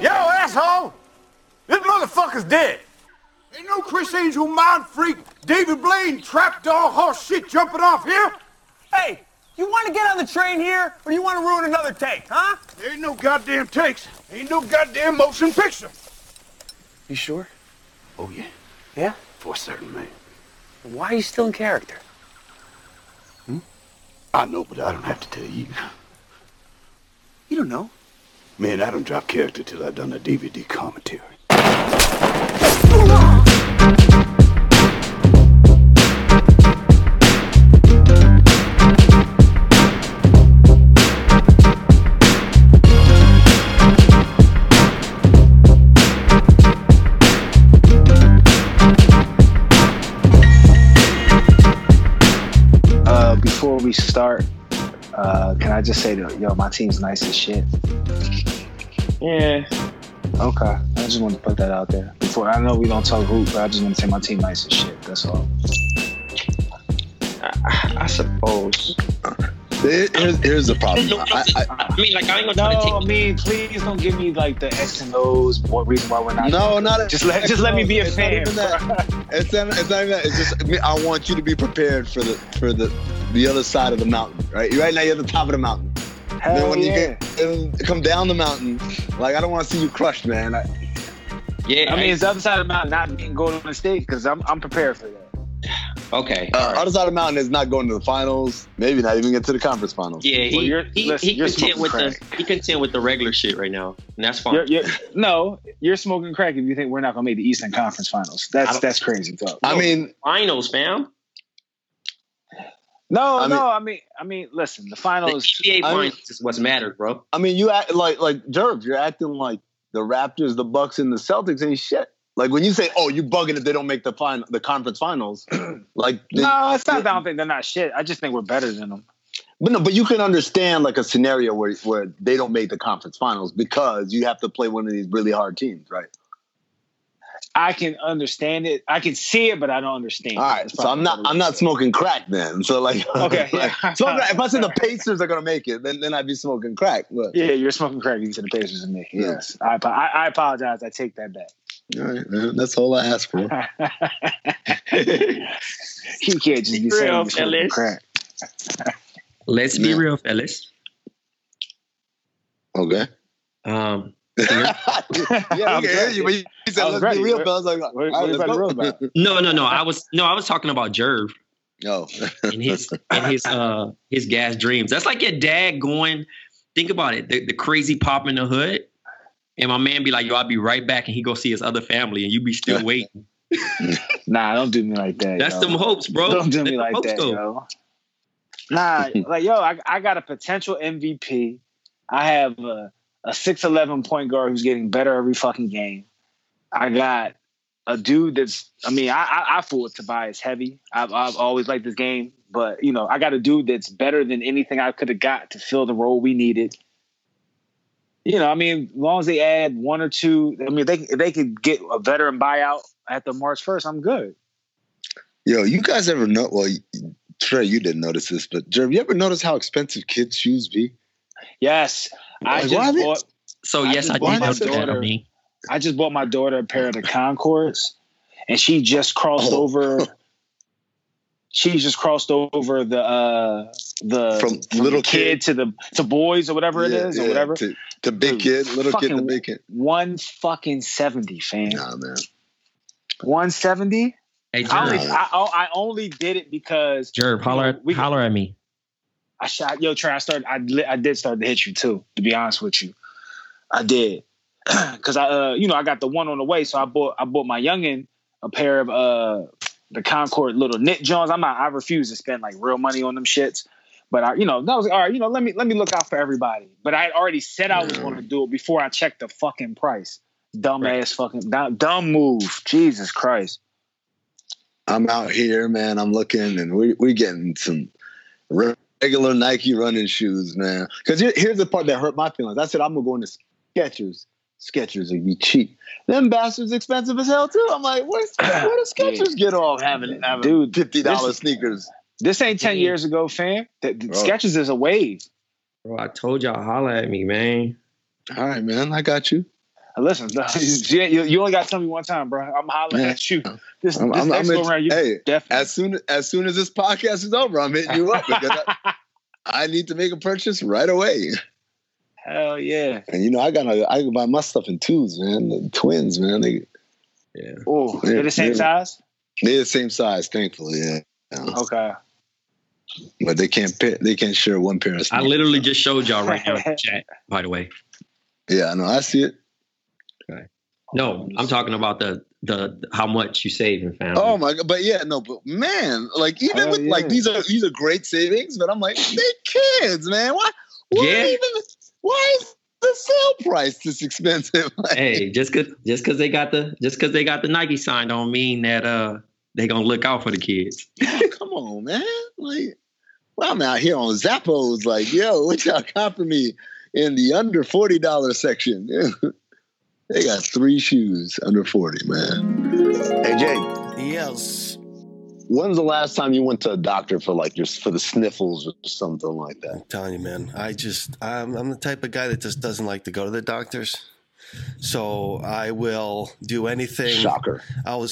Yo, asshole! This motherfucker's dead. Ain't no Chris Angel mind freak, David Blaine, trapdog horse shit jumping off here. Hey, you want to get on the train here, or you want to ruin another take, huh? There ain't no goddamn takes. Ain't no goddamn motion picture. You sure? Oh, yeah. Yeah? For certain, man. Why are you still in character? I know, but I don't have to tell you. You don't know? Man, I don't drop character till I've done a DVD commentary. Before we start, can I just say that, yo, my team's nice as shit? Yeah. Okay. I just want to put that out there. Before, I know we don't talk hoop, but I just want to say my team nice as shit. That's all. I suppose. Here's the problem. Please don't give me like the X and O's. What reason why we're not? No, not a, just let me be a fan. It's not even that. It's just I want you to be prepared for the other side of the mountain. Right. Right now you're at the top of the mountain. Then when you come down the mountain, like I don't want to see you crushed, man. It's the other side of the mountain, not being Golden State, because I'm prepared for that. Okay. Right. Other side of the mountain is not going to the finals. Maybe not even get to the conference finals. Yeah, he's content with the regular shit right now, and that's fine. You're smoking crack if you think we're not going to make the Eastern Conference finals. That's crazy talk. I mean, finals, fam. Listen, the finals. The NBA finals is what's matters, bro. I mean, you act like Derv. You're acting like the Raptors, the Bucks, and the Celtics ain't shit. Like when you say, "Oh, you bugging if they don't make the conference finals," like it's not that I don't think they're not shit. I just think we're better than them. But no, but you can understand like a scenario where they don't make the conference finals because you have to play one of these really hard teams, right? I can understand it. I can see it, but I don't understand. All right, so I'm not smoking crack then. So like, okay, if I said the Pacers are gonna make it, then I'd be smoking crack. Look. Yeah, you're smoking crack. You said the Pacers are making it. Yes, I apologize. I take that back. All right, man. That's all I ask for. You can't just be saying smoking crack. Let's be real, fellas. Okay. I was talking about Jerv. And his gas dreams. That's like your dad going. Think about it. The crazy pop in the hood, and my man be like, "Yo, I'll be right back," and he go see his other family, and you be still waiting. Nah, don't do me like that. That's them hopes, bro. Don't do me like that, yo. Nah, like yo, I got a potential MVP. I have a 6'11" point guard who's getting better every fucking game. I got a dude that's, I fool with Tobias Heavy. I've always liked this game, but, you know, I got a dude that's better than anything I could have got to fill the role we needed. You know, I mean, as long as they add one or two, if they could get a veteran buyout at the March 1st, I'm good. Yo, you guys ever know, well, Trey, you didn't notice this, but Jeremy, you ever notice how expensive kids' shoes be? Yes. I just bought my daughter a pair of the Concords, and she just crossed over. She just crossed over the from little kid to boys or whatever it is or whatever to big kid, little kid to big kid. 170, fam. Nah, man. 170. Hey, Jerv. I only did it because Jerv, holler at me. I did start to hit you too, to be honest with you. I did. Cause I got the one on the way. So I bought my youngin' a pair of the Concord little knit Johns. I refuse to spend like real money on them shits, But I, you know, that was all right. You know, let me look out for everybody. But I had already said I was going to do it before I checked the fucking price. Dumbass fucking dumb move. Jesus Christ. I'm out here, man. I'm looking, and we getting some regular Nike running shoes, man. Because here's the part that hurt my feelings. I said I'm gonna go into Skechers. Skechers would be cheap. Them bastards expensive as hell too. I'm like, where do Skechers get off having dude $50 sneakers? This ain't 10 years ago, fam. Skechers is a wave. Bro, I told y'all, holla at me, man. All right, man, I got you. Listen, you only got to tell me one time, bro. I'm hollering at you. As soon as this podcast is over, I'm hitting you up because I need to make a purchase right away. Hell yeah! And you know, I can buy my stuff in twos, man. The twins, man. Oh, they're the same size. They're the same size, thankfully. Yeah. Okay. But they can't share one pair of sneakers. I literally just showed y'all right now in the chat, by the way. Yeah, I know. I see it. Okay. No, I'm talking about the how much you save and found. Oh my god! But yeah, no, but man, like even like these are great savings, but I'm like they kids, man. Why is the sale price this expensive? Like, hey, just cause they got the Nike sign don't mean that they gonna look out for the kids. Come on, man! Like, well, I'm out here on Zappos, like, yo, what y'all got for me in the under $40 section? They got three shoes under 40, man. Hey, Jay. Yes. When's the last time you went to a doctor for like for the sniffles or something like that? I'm telling you, man. I'm the type of guy that just doesn't like to go to the doctors. So I will do anything. Shocker. I'll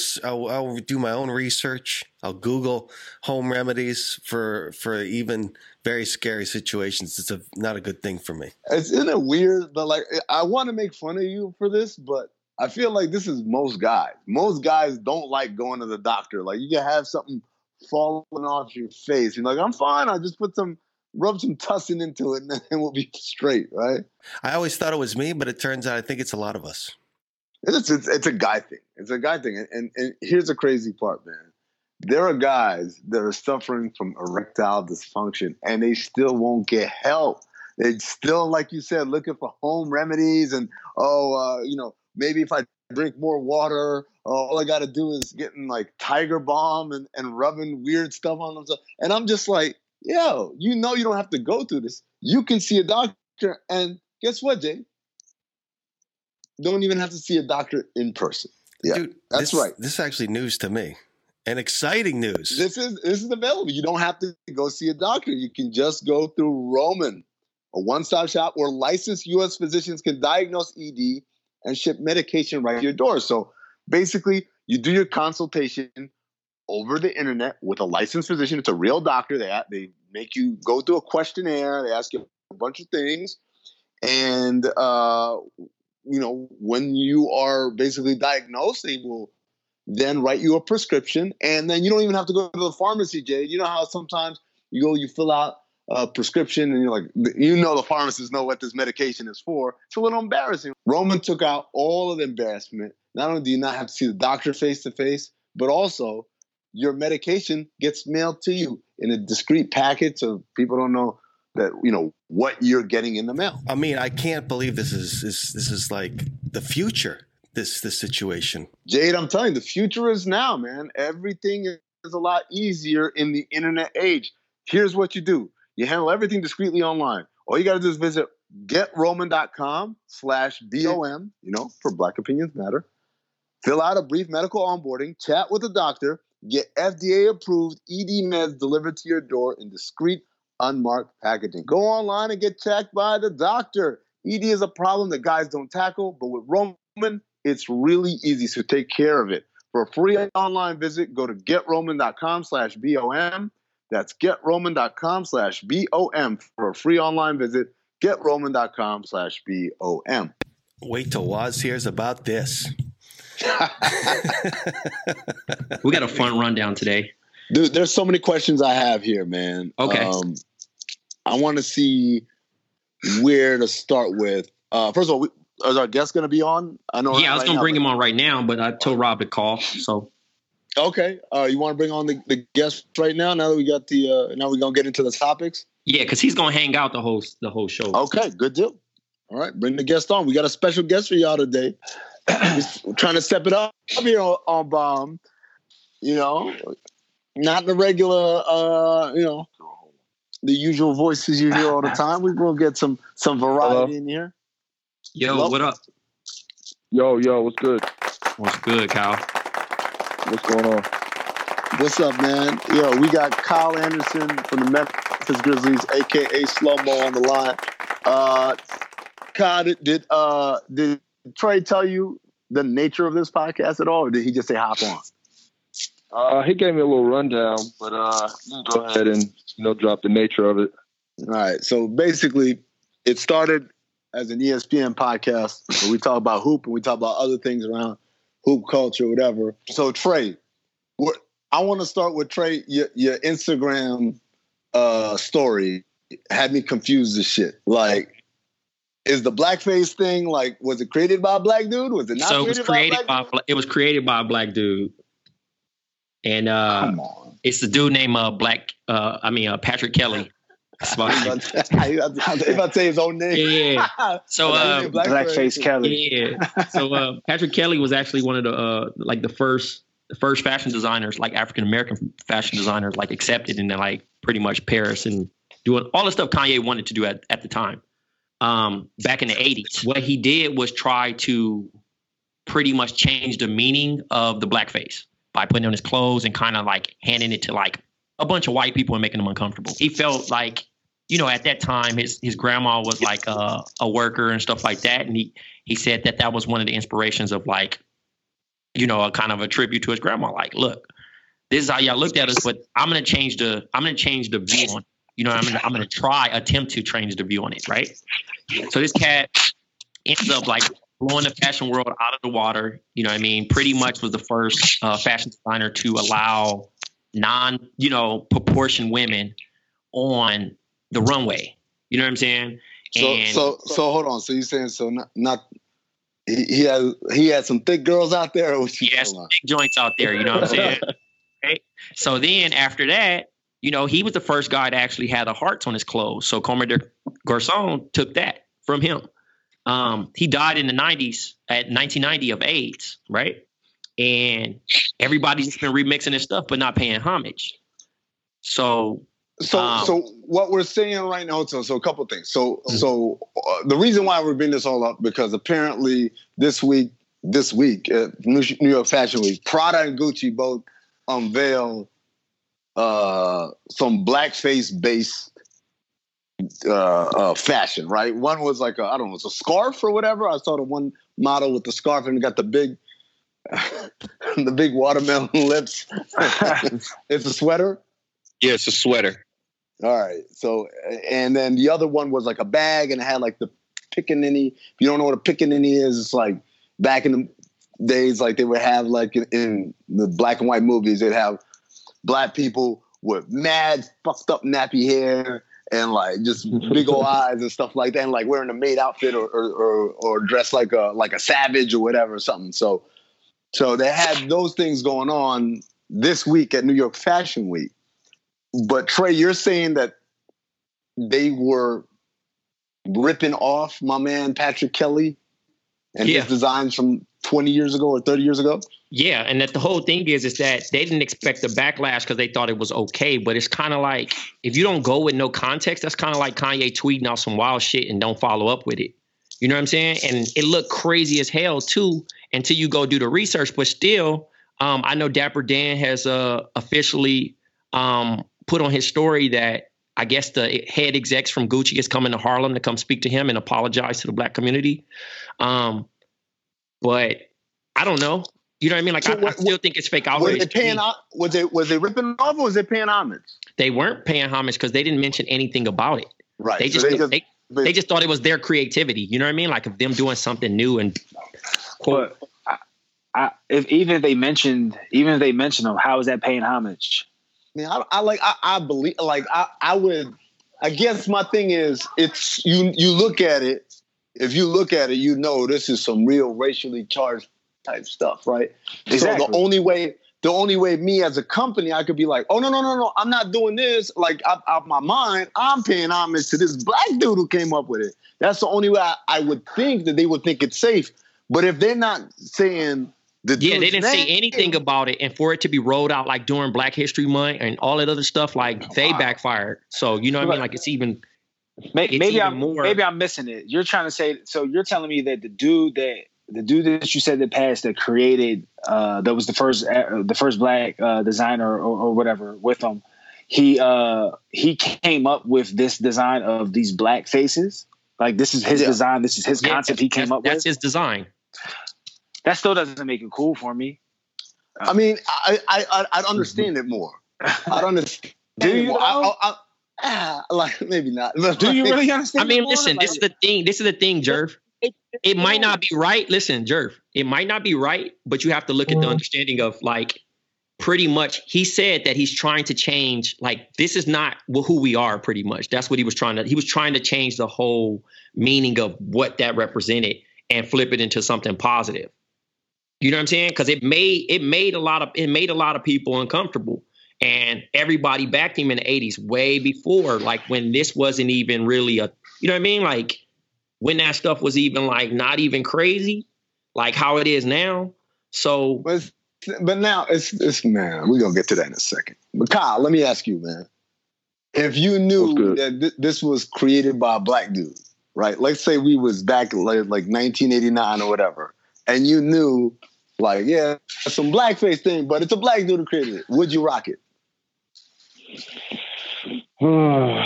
do my own research. I'll Google home remedies for even very scary situations. It's not a good thing for me. Isn't it weird? But like, I want to make fun of you for this, but I feel like this is most guys. Most guys don't like going to the doctor. Like, you can have something falling off your face. You're like, I'm fine. I just rub some tussin into it, and then we'll be straight, right? I always thought it was me, but it turns out I think it's a lot of us. It's a guy thing. It's a guy thing. And here's the crazy part, man. There are guys that are suffering from erectile dysfunction, and they still won't get help. They still, like you said, looking for home remedies and, maybe if I drink more water, all I got to do is getting, like, Tiger Balm and rubbing weird stuff on themselves. And I'm just like, yo, you know you don't have to go through this. You can see a doctor, and guess what, Jay? Don't even have to see a doctor in person. Yeah, dude, that's right. This is actually news to me, and exciting news. This is available. You don't have to go see a doctor. You can just go through Roman, a one-stop shop where licensed U.S. physicians can diagnose ED and ship medication right to your door. So basically, you do your consultation over the internet with a licensed physician. It's a real doctor. They make you go through a questionnaire. They ask you a bunch of things. And, when you are basically diagnosed, they will then write you a prescription. And then you don't even have to go to the pharmacy, Jay. You know how sometimes you fill out a prescription and you're like, the pharmacists know what this medication is for. It's a little embarrassing. Roman took out all of the embarrassment. Not only do you not have to see the doctor face to face, but also your medication gets mailed to you in a discreet packet so people don't know that, what you're getting in the mail. I mean, I can't believe this is like the future, this situation. Jade, I'm telling you, the future is now, man. Everything is a lot easier in the internet age. Here's what you do. You handle everything discreetly online. All you got to do is visit GetRoman.com/BOM, for Black Opinions Matter. Fill out a brief medical onboarding, chat with a doctor, get FDA-approved ED meds delivered to your door in discreet, unmarked packaging. Go online and get checked by the doctor. ED is a problem that guys don't tackle, but with Roman, it's really easy, so take care of it. For a free online visit, go to GetRoman.com/BOM. That's GetRoman.com/BOM for a free online visit. GetRoman.com/BOM. Wait till Waz hears about this. We got a fun rundown today, dude. There's so many questions I have here, man. Okay, I want to see where to start with. First of all, is our guest going to be on? I know. Yeah, I was going to bring him on right now, but I told Rob to call. So, okay, you want to bring on the guest right now? Now that we got now we're going to get into the topics. Yeah, because he's gonna hang out the whole show. Okay, good deal. All right, bring the guest on. We got a special guest for y'all today. We're trying to step it up here on Bomb. You know, not the regular, the usual voices you hear all the time. We're gonna get some variety in here. Yo, hello? What up? Yo, what's good? What's good, Kyle? What's going on? What's up, man? Yo, we got Kyle Anderson from the Memphis Grizzlies, a.k.a. Slumbo, on the line. Kyle, did Trey tell you the nature of this podcast at all, or did he just say hop on? He gave me a little rundown, but go ahead and drop the nature of it. All right. So basically, it started as an ESPN podcast where we talk about hoop and we talk about other things around hoop culture, whatever. So Trey, I want to start with Trey. Your Instagram story had me confused as shit. Like, is the blackface thing, like, was it created by a black dude? Was it not? So it was created by a black dude. And it's the dude named Patrick Kelly. If I say his own name. Yeah. So Blackface Kelly. Yeah. So Patrick Kelly was actually one of the first fashion designers, like African American fashion designers, like accepted in pretty much Paris and doing all the stuff Kanye wanted to do at the time. Back in the 80s, what he did was try to pretty much change the meaning of the blackface by putting on his clothes and kind of handing it to a bunch of white people and making them uncomfortable. He felt at that time, his grandma was a worker and stuff like that. And he said that was one of the inspirations of a kind of a tribute to his grandma. Like, look, this is how y'all looked at us, but I'm going to change the view on it. I'm going to attempt to change the view on it. Right. So this cat ends up blowing the fashion world out of the water. You know what I mean? Pretty much was the first fashion designer to allow proportioned women on the runway. You know what I'm saying? And so hold on. So you're saying, he had some thick girls out there? Or what you he had some thick joints out there. You know what I'm saying? Right? So then after that, he was the first guy to actually have the hearts on his clothes. So Comme des Garçons took that from him. He died in the 90s at 1990 of AIDS. Right. And everybody's just been remixing his stuff, but not paying homage. So what we're saying right now, so a couple of things. So the reason why we're bringing this all up, because apparently this week, New York Fashion Week, Prada and Gucci both unveiled some blackface-based fashion, right? One was it's a scarf or whatever. I saw the one model with the scarf and it got the big the big watermelon lips. It's a sweater? Yeah, it's a sweater. All right. So, and then the other one was a bag and it had the pickaninny. If you don't know what a pickaninny is, it's back in the days, they would have in the black and white movies, they'd have black people with mad fucked up nappy hair and just big old eyes and stuff like that. And wearing a maid outfit or dressed like a savage or whatever or something. So they had those things going on this week at New York Fashion Week. But Trey, you're saying that they were ripping off my man Patrick Kelly and his designs from 20 years ago or 30 years ago? Yeah, and that the whole thing is that they didn't expect the backlash because they thought it was okay. But it's kind of if you don't go with no context, that's kind of like Kanye tweeting out some wild shit and don't follow up with it. You know what I'm saying? And it looked crazy as hell, too, until you go do the research. But still, I know Dapper Dan has officially put on his story that I guess the head execs from Gucci is coming to Harlem to come speak to him and apologize to the black community. But I don't know. You know what I mean? I still think it's fake outrage. Was they ripping off or was they paying homage? They weren't paying homage because they didn't mention anything about it. Right. They just thought it was their creativity. You know what I mean? Like of them doing something new and cool. But if they mentioned them, how is that paying homage? Man, I guess my thing is it's you look at it. If you look at it, this is some real racially charged type stuff, right? Exactly. So the only way the only way me as a company, I could be like, oh, no, I'm not doing this. Like, out my mind, I'm paying homage to this black dude who came up with it. That's the only way I would think that they would think it's safe. But if they're not saying the dude's name, they didn't say anything about it. And for it to be rolled out like during Black History Month and all that other stuff, like they backfired. So, you know what I mean? Like, it's even... Maybe I'm missing it. You're trying to say, so you're telling me that the dude that you said that passed, that created, that was the first black designer or whatever with him, he came up with this design of these black faces. Like, this is his design. This is his concept. He came up with. That's his design. That still doesn't make it cool for me. I mean, I'd understand it more. I'd understand. Do you? Like, maybe not. Do you really understand? I mean, listen, like, this is the thing, Jerv. It might not be right. It might not be right, but you have to look at the understanding of, like, pretty much he said that he's trying to change, like, this is not who we are, pretty much. That's what he was trying to. He was trying to change the whole meaning of what that represented and flip it into something positive. You know what I'm saying? Because it made a lot of people uncomfortable. And everybody backed him in the 80s way before, like, when this wasn't even really a, you know what I mean? Like, when that stuff was even, like, not even crazy, like how it is now. So. But now it's man, we're going to get to that in a second. But Kyle, let me ask you, man, if you knew that this was created by a black dude, right? Let's say we was back like 1989 or whatever, and you knew, like, yeah, some blackface thing, but it's a black dude who created it. Would you rock it? Nah,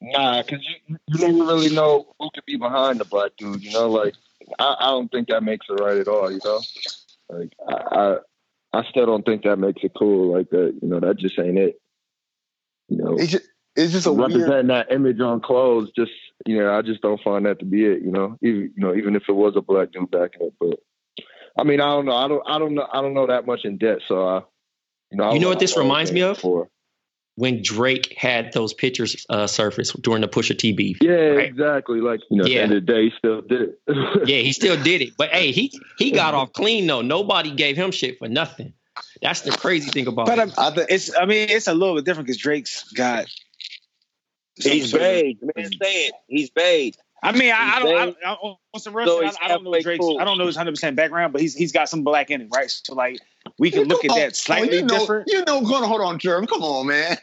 because you never really know who could be behind the black dude, you know? Like, I don't think that makes it right at all, you know? Like, I still don't think that makes it cool like that. You know, that just ain't it. You know? It's just a weird... Representing that image on clothes, just, you know, I just don't find that to be it, you know? Even if it was a black dude backing it, but... I mean, I don't know. I don't know that much in depth. So, what this reminds me of? When Drake had those pictures surface during the Pusha T beef. Yeah, right? Exactly. Like, you know, at the end of the day, he still did it. Yeah, he still did it. But hey, he got off clean though. Nobody gave him shit for nothing. That's the crazy thing about it. It's a little bit different because Drake's got. He's beige, man. Say it. He's beige. I mean, I don't know his 100% background, but he's got some black in it, right? So, like, we can look at that slightly different. You know, hold on, Jerm. Come on, man.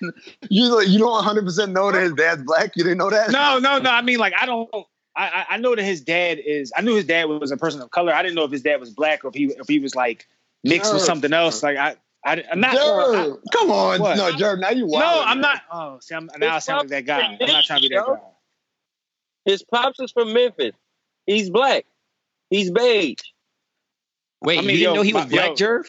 You don't 100% know that his dad's black? You didn't know that? No. I mean, like, I don't. I know that his dad is. I knew his dad was a person of color. I didn't know if his dad was black or if he was, like, mixed with something else. Like, I'm not. Jerm, come on, what? No, Jerm. Now you wild. No, I'm not. Oh, see, now I sound like that guy. I'm not trying to be that guy. His pops is from Memphis. He's black. He's beige. Wait, you didn't know he was black, Jerv?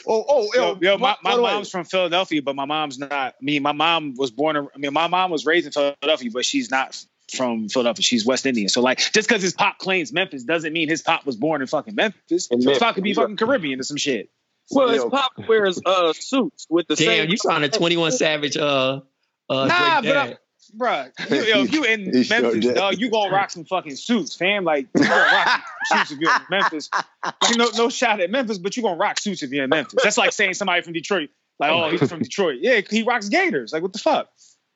My mom's from Philadelphia, but my mom's not. I mean, my mom was raised in Philadelphia, but she's not from Philadelphia. She's West Indian. So, like, just because his pop claims Memphis doesn't mean his pop was born in fucking Memphis. So his pop could be fucking Caribbean or some shit. Well, his pop wears suits with the same. Damn, you sound a 21 Savage. Nah, but. Bruh, if you in Memphis, sure dog, you gonna rock some fucking suits, fam. Like, you gonna rock some suits if you're in Memphis. You know, no shot at Memphis, but you gonna rock suits if you're in Memphis. That's like saying somebody from Detroit, like, oh, he's from Detroit. Yeah, he rocks Gators. Like, what the fuck?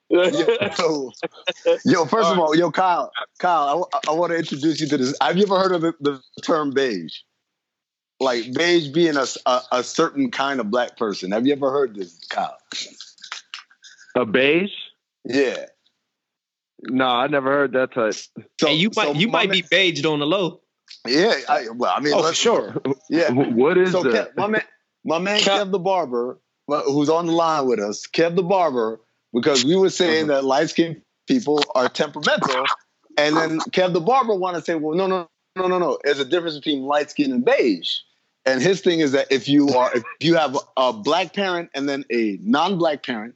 Yo, first of all, Kyle, I want to introduce you to this. Have you ever heard of the term beige? Like, beige being a certain kind of black person. Have you ever heard this, Kyle? A beige? Yeah. No, I never heard that type. So, hey, you might be beige on the low. Yeah, for sure. Yeah. What is that? Kev, my man, Kev the Barber, who's on the line with us, Kev the Barber, because we were saying that light-skinned people are temperamental, and then Kev the Barber wanted to say, well, no. There's a difference between light-skinned and beige. And his thing is that if you have a black parent and then a non-black parent,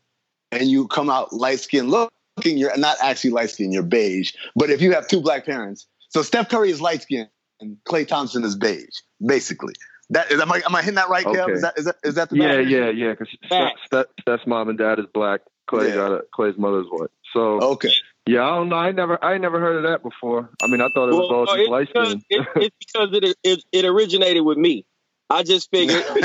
and you come out light-skinned looking, you're not actually light-skinned, you're beige. But if you have two black parents, so Steph Curry is light-skinned and Klay Thompson is beige, basically. Am I hitting that right, okay. Kev? Is that the matter? Yeah. Because Steph's mom and dad is black. Klay's mother is white. So okay. Yeah, I don't know. I never heard of that before. I mean, I thought it was all just light-skinned. It's because it originated with me. I just figured. Okay.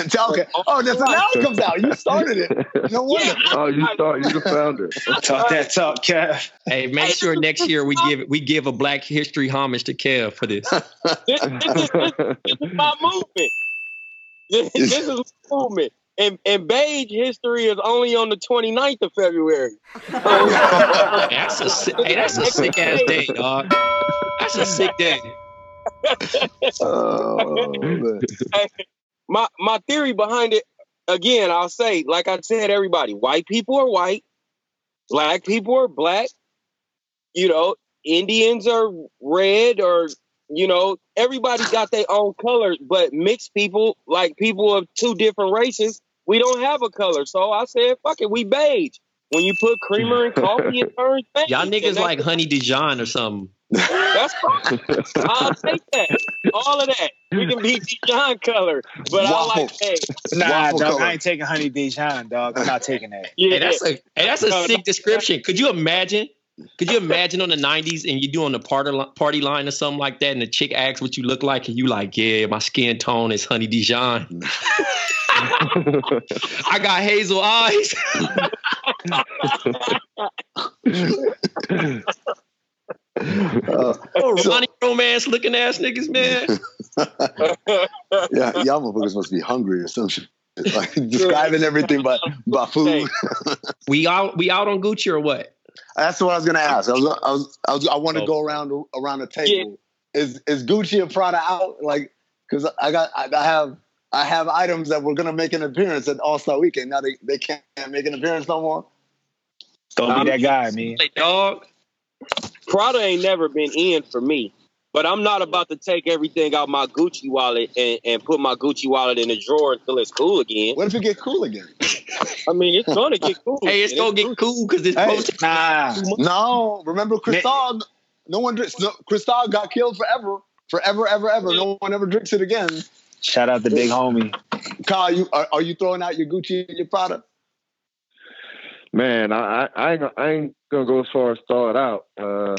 Oh, that's not how it comes out. You started it. No wonder. Oh, you started. You're the founder. Talk that talk, Kev. Hey, make sure next year we give a Black History homage to Kev for this. This is my movement. This is my movement. And beige history is only on the 29th of February. That's a sick ass day, dog. That's a sick day. My theory behind it, again, I'll say, like I said, everybody, white people are white, black people are black, Indians are red, or everybody got their own colors. But mixed people, like people of two different races, we don't have a color. So I said, fuck it, we beige. When you put creamer and coffee, it turns beige. Y'all niggas like Honey Dijon or something. That's fine. I'll take that. All of that. We can be Dijon color, but waffle. I like eggs. Nah, dog, I ain't taking Honey Dijon, dog. I'm not taking that. Yeah, that's a sick description. Could you imagine on the 90s and you doing the party line or something like that, and the chick asks what you look like, and you like, yeah, my skin tone is Honey Dijon. I got hazel eyes. Ronnie Romance looking ass niggas, man. Yeah, y'all motherfuckers must be hungry or some shit. Like describing everything by food. we out on Gucci or what? That's what I was gonna ask. I want to go around the table. Yeah. Is Gucci and Prada out? Like, because I have items that were gonna make an appearance at All Star Weekend. Now they can't make an appearance no more. Don't be that guy, man. Dog. Prada ain't never been in for me, but I'm not about to take everything out my Gucci wallet and put my Gucci wallet in the drawer until it's cool again. What if it get cool again? I mean, it's gonna get cool. Hey, it's gonna get cool because it's posted. Nah, no. Remember, Cristal? Cristal got killed forever. No one ever drinks it again. Shout out the big homie. Kyle, are you throwing out your Gucci and your Prada? Man, I ain't gonna go as far as thaw it out. I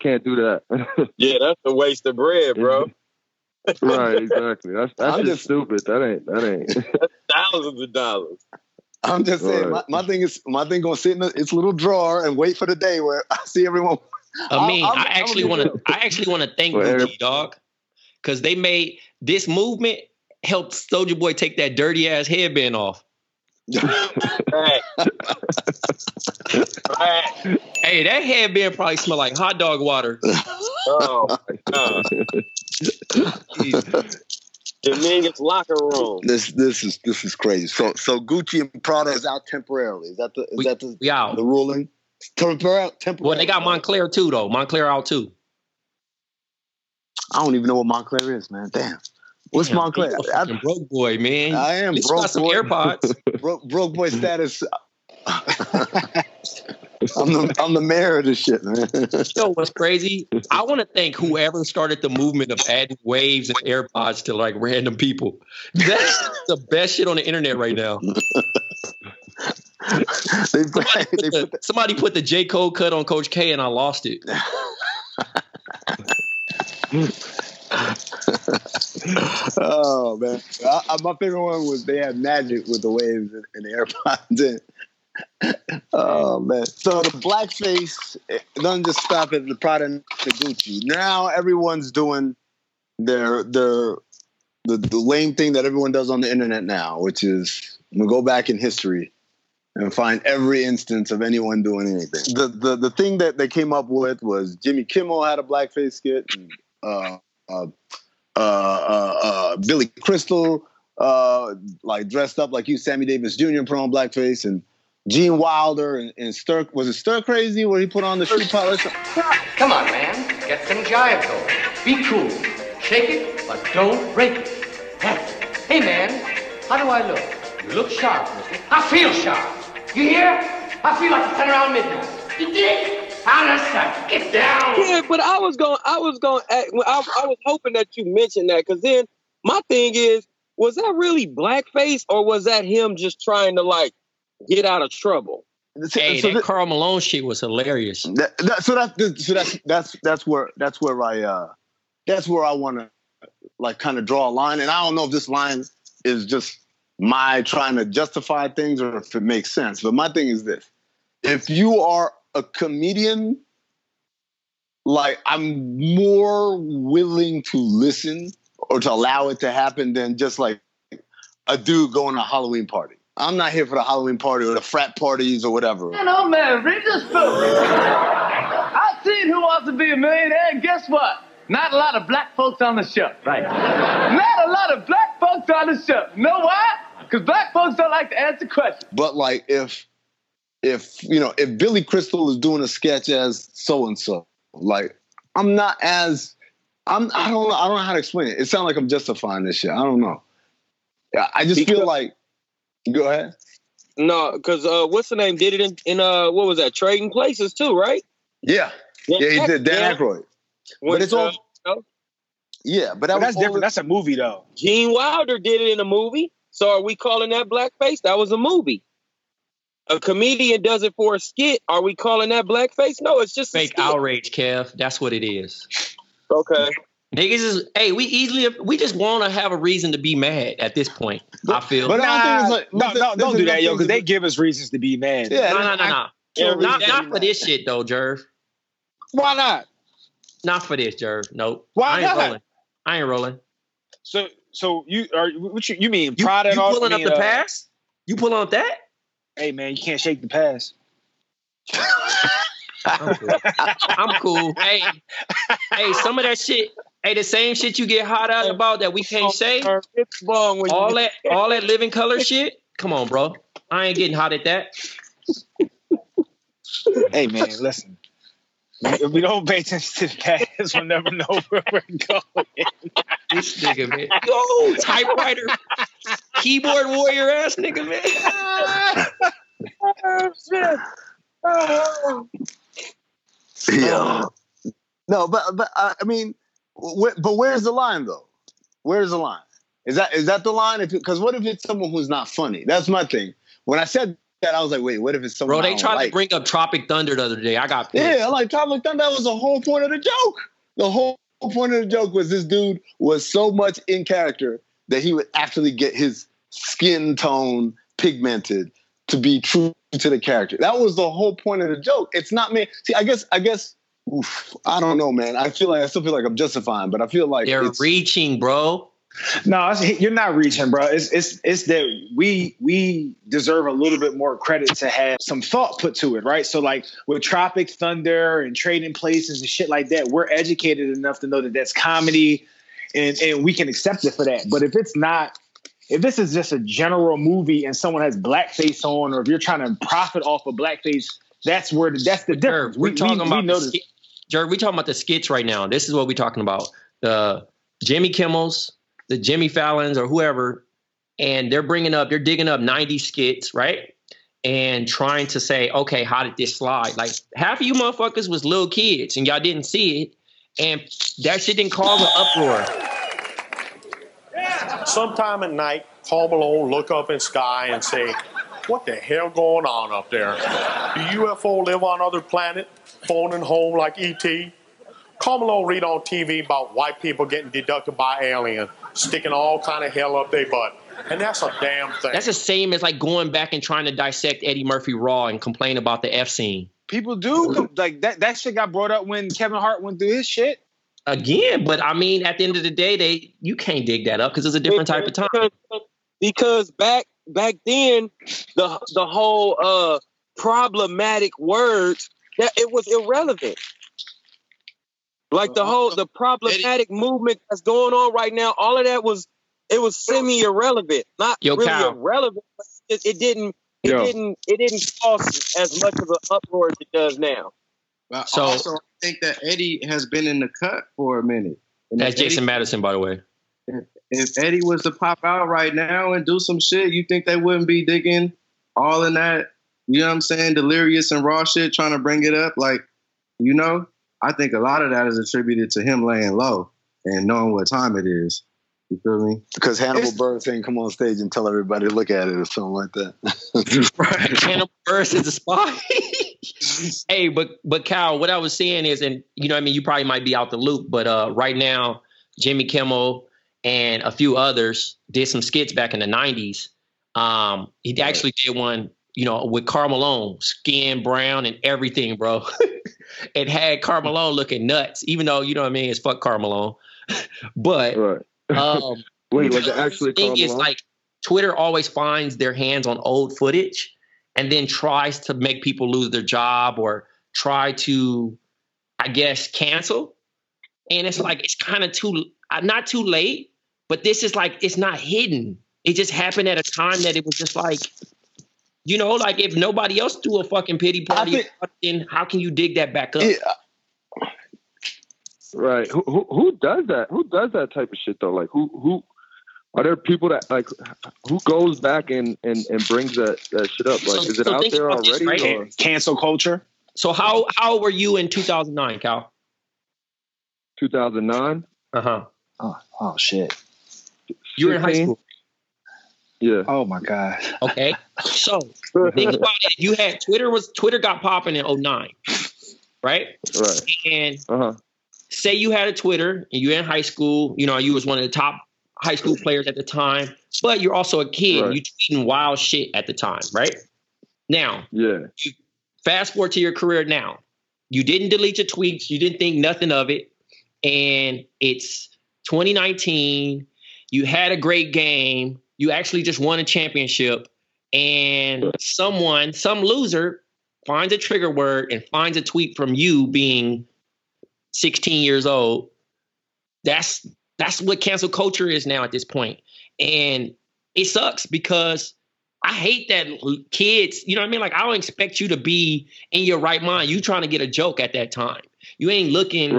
can't do that. Yeah, that's a waste of bread, bro. Right, exactly. That's just stupid. That ain't that's thousands of dollars. I'm just saying, my thing gonna sit in its little drawer and wait for the day where I see everyone. I actually wanna thank Gucci, dog, because they made this movement help Soulja Boy take that dirty ass headband off. All right. Hey, that headband probably smelled like hot dog water. Oh, Dominguez locker room. This is crazy. So Gucci and Prada is out temporarily. Is that the ruling? Temporarily. Well, they got Montclair too, though. Montclair out too. I don't even know what Montclair is, man. Damn. What's Montclair? I'm broke boy, man. I am broke boy. AirPods. broke boy status. I'm the mayor of this shit, man. You know what's crazy? I want to thank whoever started the movement of adding waves and AirPods to like random people. That's the best shit on the internet right now. Somebody put the J. Cole cut on Coach K, and I lost it. Oh man, my favorite one was they had magic with the waves and the AirPods. Oh man, so the blackface doesn't just stop at the Prada and the Gucci. Now everyone's doing the lame thing that everyone does on the internet now, which is we go back in history and find every instance of anyone doing anything. The thing that they came up with was Jimmy Kimmel had a blackface skit. And, Billy Crystal like dressed up like you, Sammy Davis Jr. put on blackface, and Gene Wilder and Stir, was it Stir Crazy where he put on the shoe polish? Come on, man, get some jive going. Be cool, shake it, but don't break it. Hey, man, how do I look? You look sharp, mister. I feel sharp. You hear? I feel like it's 10 around midnight. You dig? Get down. Yeah, but I was hoping that you mentioned that, because then my thing is, was that really blackface, or was that him just trying to like get out of trouble? Hey, so that Karl Malone shit was hilarious. That's where I want to like kind of draw a line. And I don't know if this line is just my trying to justify things or if it makes sense. But my thing is this. If you are a comedian, like, I'm more willing to listen or to allow it to happen than just like a dude going to a Halloween party. I'm not here for the Halloween party or the frat parties or whatever. Man, oh man, read this book. I've seen Who Wants to Be a Millionaire, and guess what? Not a lot of black folks on the show. Right. Not a lot of black folks on the show. You know why? Because black folks don't like to answer questions. But like if you know, if Billy Crystal is doing a sketch as so-and-so, like, I'm not as, I don't know how to explain it. It sounds like I'm justifying this shit. I don't know. I just feel like, go ahead. No, because what's the name? Did it in what was that? Trading Places too, right? Yeah. Yeah, he did. Dan Aykroyd. But it's all. Yeah, but that's different. That's a movie, though. Gene Wilder did it in a movie. So are we calling that blackface? That was a movie. A comedian does it for a skit. Are we calling that blackface? No, it's just fake outrage, Kev. That's what it is. Okay. Niggas is, hey, we just want to have a reason to be mad at this point, I feel. But don't do that, yo, because they give us reasons to be mad. Yeah, no. Not for this shit, though, Jerv. Why not? Not for this, Jerv. Nope. Why not? I ain't rolling. So you are. What you mean? Prada? You pulling up the pass? You pulling up that? Hey man, you can't shake the pass. I'm cool. Hey, some of that shit. Hey, the same shit you get hot out about that we can't shake. All that living color shit. Come on, bro. I ain't getting hot at that. Hey man, listen. If we don't pay attention to the past, we'll never know where we're going. This nigga, man. Yo, typewriter, keyboard warrior ass nigga, man. Oh, shit. Oh. Yeah. No, but I mean, but where's the line, though? Where's the line? Is that the line? Because what if it's someone who's not funny? That's my thing. When I said that, I was like, wait, what if it's someone? Bro, they tried to bring up Tropic Thunder the other day. I got pissed. Yeah, like Tropic Thunder was the whole point of the joke. The whole point of the joke was this dude was so much in character that he would actually get his skin tone pigmented to be true to the character. That was the whole point of the joke. It's not me. See, I guess. Oof, I don't know, man. I still feel like I'm justifying, but I feel like they're reaching, bro. No, you're not reaching, bro. It's that we deserve a little bit more credit to have some thought put to it, right? So like with Tropic Thunder and Trading Places and shit like that, we're educated enough to know that that's comedy, and we can accept it for that. But if it's not, if this is just a general movie and someone has blackface on, or if you're trying to profit off of blackface, that's where that's the difference. We're talking about the skits right now. This is what we're talking about: the Jimmy Kimmels, the Jimmy Fallons or whoever, and they're digging up 90 skits, right? And trying to say, okay, how did this slide? Like half of you motherfuckers was little kids and y'all didn't see it. And that shit didn't cause an uproar. Yeah. Sometime at night, call below, look up in sky and say, what the hell going on up there? Do UFO live on other planet? Phoning home like E.T.? Call below, read on TV about white people getting deducted by aliens, sticking all kind of hell up their butt. And that's a damn thing. That's the same as like going back and trying to dissect Eddie Murphy Raw and complain about the F scene. People do. Like that shit got brought up when Kevin Hart went through his shit. Again, but I mean, at the end of the day, you can't dig that up because it's a different type of time. Because back then, the whole problematic words, that it was irrelevant. Like the problematic movement that's going on right now, all of that was semi-irrelevant, not really irrelevant. But it didn't cause as much of an uproar as it does now. So also, I think that Eddie has been in the cut for a minute. And that's Jason Madison, by the way. If Eddie was to pop out right now and do some shit, you think they wouldn't be digging all in that? You know what I'm saying? Delirious and raw shit, trying to bring it up, like, you know. I think a lot of that is attributed to him laying low and knowing what time it is. You feel me? Because Hannibal Buress didn't come on stage and tell everybody to look at it or something like that. Right. Hannibal Buress is a spy. Hey, but Kyle, what I was saying is, and you know what I mean, you probably might be out the loop, but right now, Jimmy Kimmel and a few others did some skits back in the 90s. He actually did one, you know, with Karl Malone, skin brown and everything, bro. It had Karl Malone looking nuts, even though, you know what I mean, it's fuck Karl Malone. But wait, was it actually Karl Malone? It's like Twitter always finds their hands on old footage and then tries to make people lose their job or try to, I guess, cancel. And it's like, it's kind of too, not too late, but this is like, it's not hidden. It just happened at a time that it was just like, you know, like if nobody else threw a fucking pity party, then how can you dig that back up? Yeah. Right. Who does that? Who does that type of shit though? Like who are there people that like who goes back and brings that shit up? Like, is it out there already? Right? Cancel culture. So how were you in 2009, Kyle? 2009. Oh shit. You were in high school. Yeah. Oh my God. Okay. So think about it. You had Twitter got popping in 2009, right? Right. And say you had a Twitter and you're in high school. You know, you was one of the top high school players at the time, but you're also a kid. Right. You tweeting wild shit at the time, right? Now, you fast forward to your career now. You didn't delete your tweets. You didn't think nothing of it. And it's 2019. You had a great game. You actually just won a championship, and someone, some loser, finds a trigger word and finds a tweet from you being 16 years old. That's what cancel culture is now at this point. And it sucks because I hate that kids, you know what I mean? Like, I don't expect you to be in your right mind. You trying to get a joke at that time. You ain't looking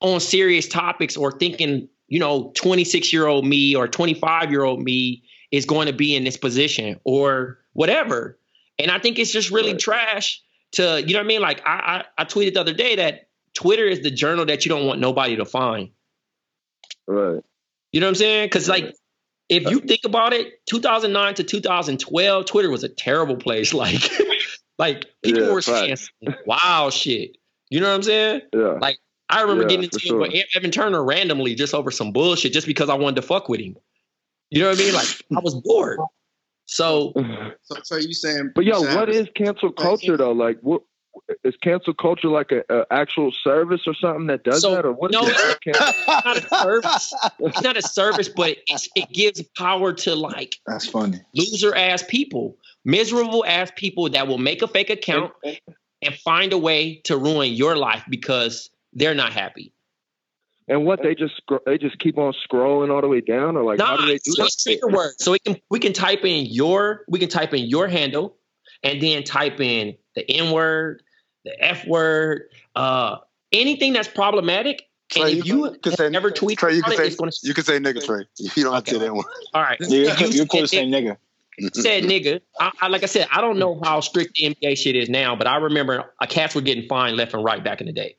on serious topics or thinking, you know, 26-year-old me or 25-year-old me is going to be in this position or whatever. And I think it's just really trash to, you know what I mean? Like I tweeted the other day that Twitter is the journal that you don't want nobody to find. Right. You know what I'm saying? Because like, if you think about it, 2009 to 2012, Twitter was a terrible place. Like, like people were saying wild shit. You know what I'm saying? Yeah. Like, I remember getting into it with Evan Turner randomly just over some bullshit just because I wanted to fuck with him. You know what I mean? Like, I was bored. So you saying... But yo, what is cancel culture, though? Like, what is cancel culture like an actual service or something that does that? Or what is it? It's not a service. It's not a service, but it gives power to, like... That's funny. Loser-ass people. Miserable-ass people that will make a fake account and find a way to ruin your life because... They're not happy. And what they just keep on scrolling all the way down, or like how do they do that? Trigger word. So we can type in your handle, and then type in the N word, the F word, anything that's problematic. Trey, and if you can say, never tweet, Trey, you can say nigga, Trey. You don't have to say that word. All right, you're cool to say nigga. Said nigga. I like I said, I don't know how strict the NBA shit is now, but I remember cats were getting fined left and right back in the day.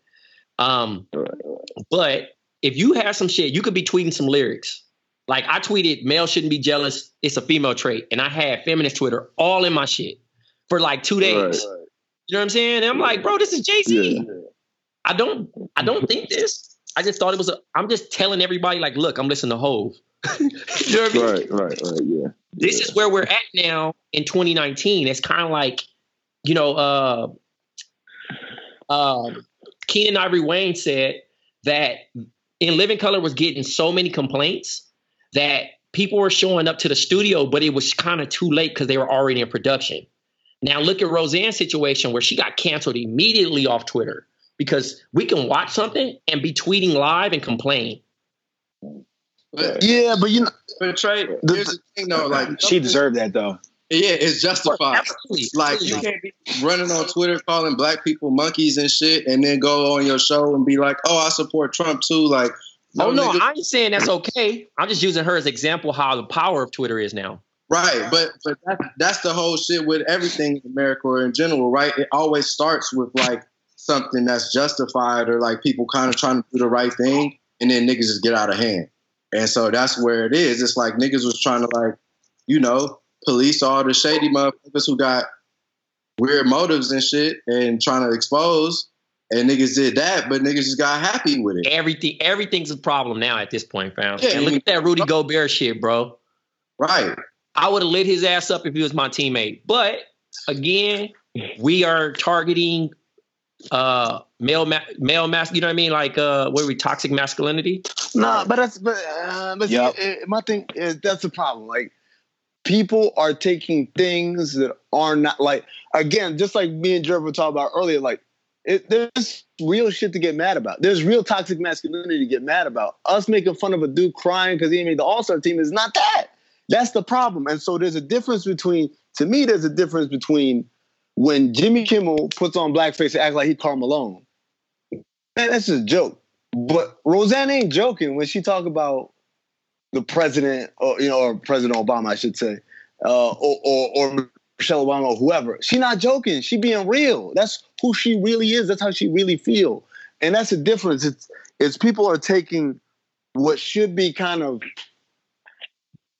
But if you have some shit, you could be tweeting some lyrics. Like I tweeted, male shouldn't be jealous. It's a female trait. And I had feminist Twitter all in my shit for like 2 days. Right. You know what I'm saying? And I'm like, bro, this is Jay-Z. Yeah. I don't think this. I just thought it was I'm just telling everybody like, look, I'm listening to Hov. You know what I mean? Right. Yeah. This is where we're at now in 2019. It's kind of like, you know, Keenan Ivory Wayne said that In Living Color was getting so many complaints that people were showing up to the studio, but it was kind of too late because they were already in production. Now look at Roseanne's situation where she got canceled immediately off Twitter because we can watch something and be tweeting live and complain. Yeah, but you know, but Trey, there's the thing though, like she deserved that though. Yeah, it's justified. Absolutely. Like you can't be running on Twitter calling black people monkeys and shit, and then go on your show and be like, "Oh, I support Trump too." Like, no, I ain't saying that's okay. I'm just using her as example how the power of Twitter is now. Right, but that's the whole shit with everything in America or in general, right? It always starts with like something that's justified or like people kind of trying to do the right thing, and then niggas just get out of hand, and so that's where it is. It's like niggas was trying to like, you know, police all the shady motherfuckers who got weird motives and shit and trying to expose. And niggas did that, but niggas just got happy with it. Everything's a problem now at this point, fam. Yeah, and look at that Rudy Gobert shit, bro. Right. I would have lit his ass up if he was my teammate. But again, we are targeting male mask. You know what I mean? Like, what are we? Toxic masculinity? No, but yep. See, my thing is that's the problem. Like, people are taking things that are not like. Again, just like me and Jerv were talking about earlier, like. There's real shit to get mad about. There's real toxic masculinity to get mad about. Us making fun of a dude crying because he made the All-Star team is not that. That's the problem. And so there's a difference between, to me, there's a difference between when Jimmy Kimmel puts on blackface and acts like he Karl Malone. Man, that's just a joke. But Roseanne ain't joking when she talk about the president, or you know, or President Obama, I should say, or Michelle Obama or whoever. She not joking. She being real. That's who she really is. That's how she really feel. And that's the difference. It's people are taking what should be kind of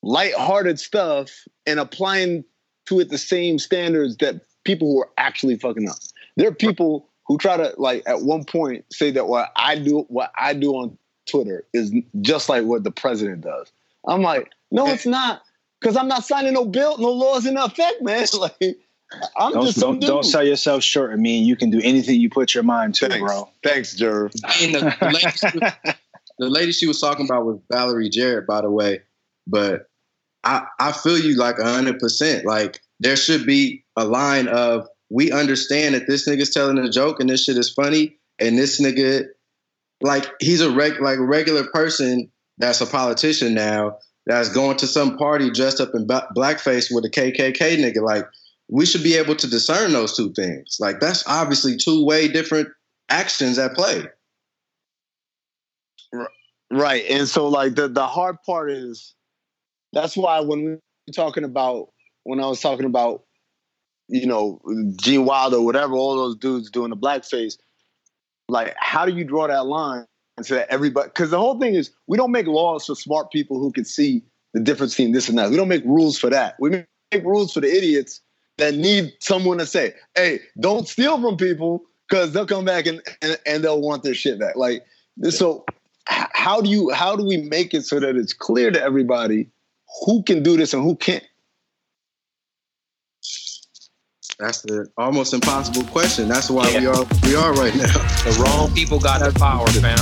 lighthearted stuff and applying to it the same standards that people who are actually fucking up. There are people who try to, like, at one point say that what I do on Twitter is just like what the president does. I'm like, no, it's not. Because I'm not signing no bill, no laws in effect, man. Like, I'm just some dude. Don't sell yourself short. I mean, you can do anything you put your mind to, bro. Thanks, Jerv. I mean, the lady she was talking about was Valerie Jarrett, by the way. But I feel you like 100%. Like, there should be a line of, we understand that this nigga's telling a joke and this shit is funny. And this nigga, like, he's a regular person that's a politician now. That's going to some party dressed up in blackface with a KKK nigga. Like, we should be able to discern those two things. Like, that's obviously two way different actions at play. Right. And so, like, the hard part is, that's why when I was talking about, you know, Gene Wilder or whatever, all those dudes doing the blackface, like, how do you draw that line? And so that everybody, because the whole thing is, we don't make laws for smart people who can see the difference between this and that. We don't make rules for that. We make rules for the idiots that need someone to say, hey, don't steal from people, because they'll come back and they'll want their shit back. Like, so how do we make it so that it's clear to everybody who can do this and who can't? That's the almost impossible question. That's why we are right now. The wrong people got the power, fam.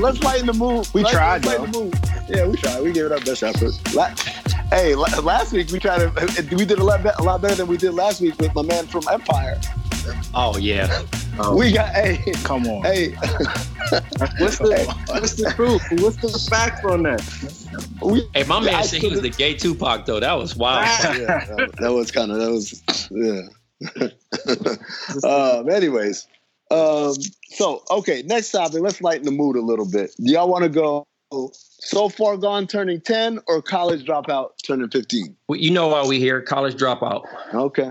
Let's lighten the mood. We tried. Yeah, we tried. We gave it our best effort. Hey, last week we did a lot better than we did last week with my man from Empire. Oh yeah, come on. Hey, what's the proof? What's the facts on that? My man said he was the gay Tupac though. That was wild. Yeah, that was. Anyways, so okay, next topic. Let's lighten the mood a little bit. Do y'all want to go? So Far Gone turning 10 or College Dropout turning 15? Well, you know why we here, College Dropout. Okay.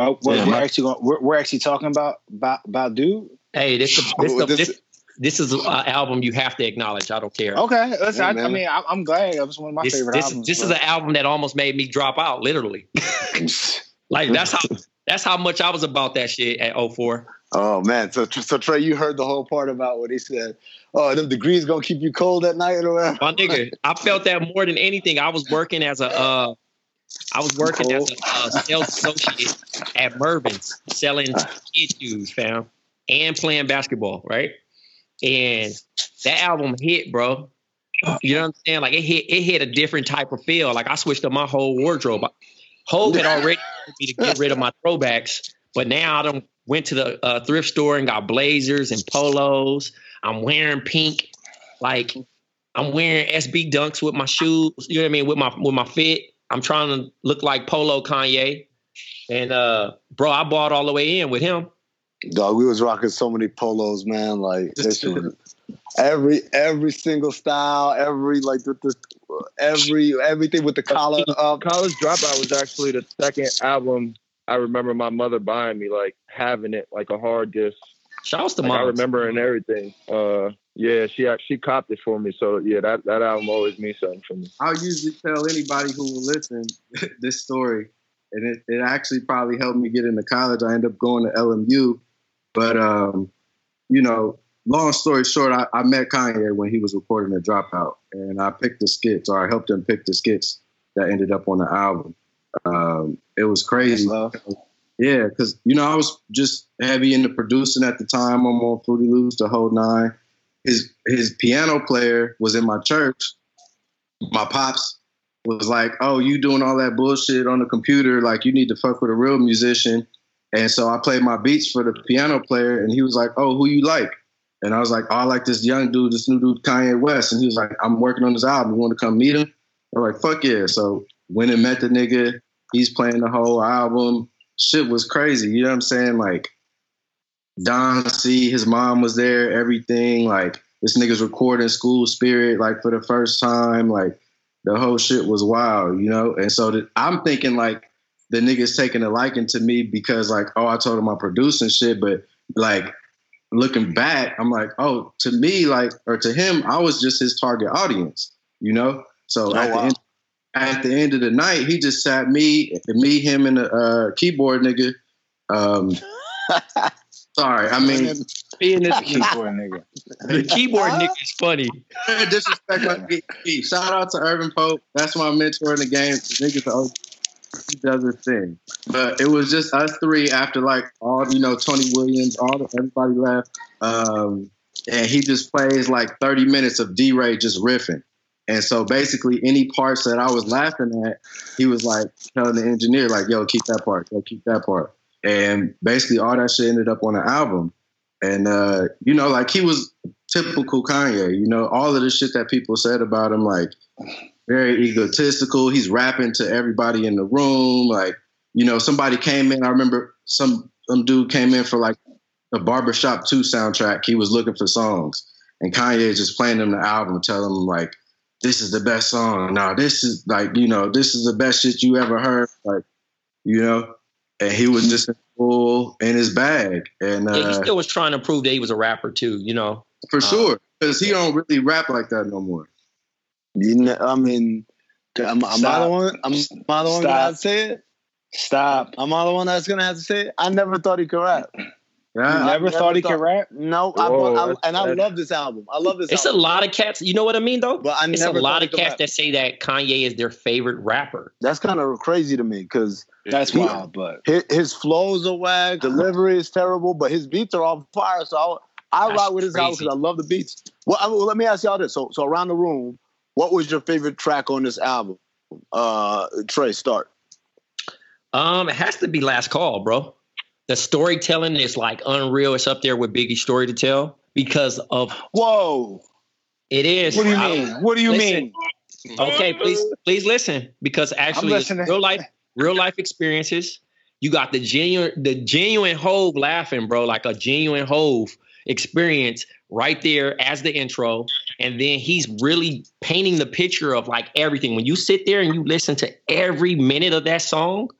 We're actually talking about Badu. Hey, this is an album you have to acknowledge. I don't care. Okay. I'm glad. It was one of my favorite albums. This is an album that almost made me drop out, literally. Like, that's how much I was about that shit at 04. Oh, man. So Trey, you heard the whole part about what he said. Oh, them degrees going to keep you cold at night or whatever. My nigga, I felt that more than anything. I was working as a sales associate at Mervin's, selling kid shoes, fam, and playing basketball, right? And that album hit, bro. You know what I'm saying? Like, it hit a different type of feel. Like, I switched up my whole wardrobe. Hope had already told me to get rid of my throwbacks, but now I don't. Went to the thrift store and got blazers and polos. I'm wearing pink. Like, I'm wearing SB Dunks with my shoes. You know what I mean? With my fit. I'm trying to look like Polo Kanye. And, bro, I bought all the way in with him. Dog, we was rocking so many polos, man. Like, every single style, everything with the collar up. College Dropout was actually the second album I remember my mother buying me, like, having it, like, a hard disk. Shouts to mom. I remember and everything. Yeah, she copped it for me. So, yeah, that album always means something for me. I'll usually tell anybody who will listen this story. And it actually probably helped me get into college. I ended up going to LMU. But, you know, long story short, I met Kanye when he was recording The Dropout. And I picked the skits, or I helped him pick the skits that ended up on the album. It was crazy. Yeah, because, you know, I was just heavy into producing at the time. I'm on Fruity Loops, the whole nine. His piano player was in my church. My pops was like, oh, you doing all that bullshit on the computer. Like, you need to fuck with a real musician. And so I played my beats for the piano player, and he was like, oh, who you like? And I was like, oh, I like this young dude, this new dude, Kanye West. And he was like, I'm working on this album. You want to come meet him? I'm like, fuck yeah. So went and met the nigga. He's playing the whole album. Shit was crazy. You know what I'm saying? Like, Don C, his mom was there, everything. Like, this nigga's recording School Spirit, like, for the first time. Like, the whole shit was wild, you know? And so I'm thinking, like, the nigga's taking a liking to me because, like, oh, I told him I produced and shit. But, like, looking back, I'm like, oh, to me, like, or to him, I was just his target audience, you know? So at the end of the night, he just sat me, him, and the keyboard nigga. Sorry, I mean, being this keyboard nigga. The keyboard nigga is funny. Disrespect my EP. Shout out to Irvin Pope. That's my mentor in the game. Nigga's the OG. He does his thing. But it was just us three after, like, all, you know, Tony Williams, everybody left. And he just plays, like, 30 minutes of D-Ray just riffing. And so basically any parts that I was laughing at, he was like telling the engineer, like, yo, keep that part, yo, keep that part. And basically all that shit ended up on the album. And, you know, like, he was typical Kanye, you know, all of the shit that people said about him, like, very egotistical. He's rapping to everybody in the room. Like, you know, somebody came in. I remember some dude came in for, like, a Barbershop 2 soundtrack. He was looking for songs. And Kanye just playing him the album, telling him, like, this is the best song. No, this is, like, you know, this is the best shit you ever heard. Like, you know, and he was just full in his bag. And yeah, he still was trying to prove that he was a rapper too, you know. For sure. Because he don't really rap like that no more. You know, I mean, I'm not the one that has to say it. Stop. I'm not the one that's going to have to say it. I never thought he could rap. Yeah, I never thought he could rap? No. I love this album. I love this it's album. It's a lot of cats. You know what I mean, though? But I it's never a lot of cats rap. That say that Kanye is their favorite rapper. That's kind of crazy to me because that's wild. But his flows are whack. Delivery is terrible, but his beats are on fire. So I ride with his album because I love the beats. Well, let me ask y'all this. So around the room, what was your favorite track on this album? Trey, start. It has to be Last Call, bro. The storytelling is, like, unreal. It's up there with Biggie's Story to Tell because of... Whoa. It is. What do you mean? What do you mean? Okay, please listen because actually it's real life experiences. You got the genuine Hove laughing, bro, like a genuine Hove experience right there as the intro. And then he's really painting the picture of, like, everything. When you sit there and you listen to every minute of that song,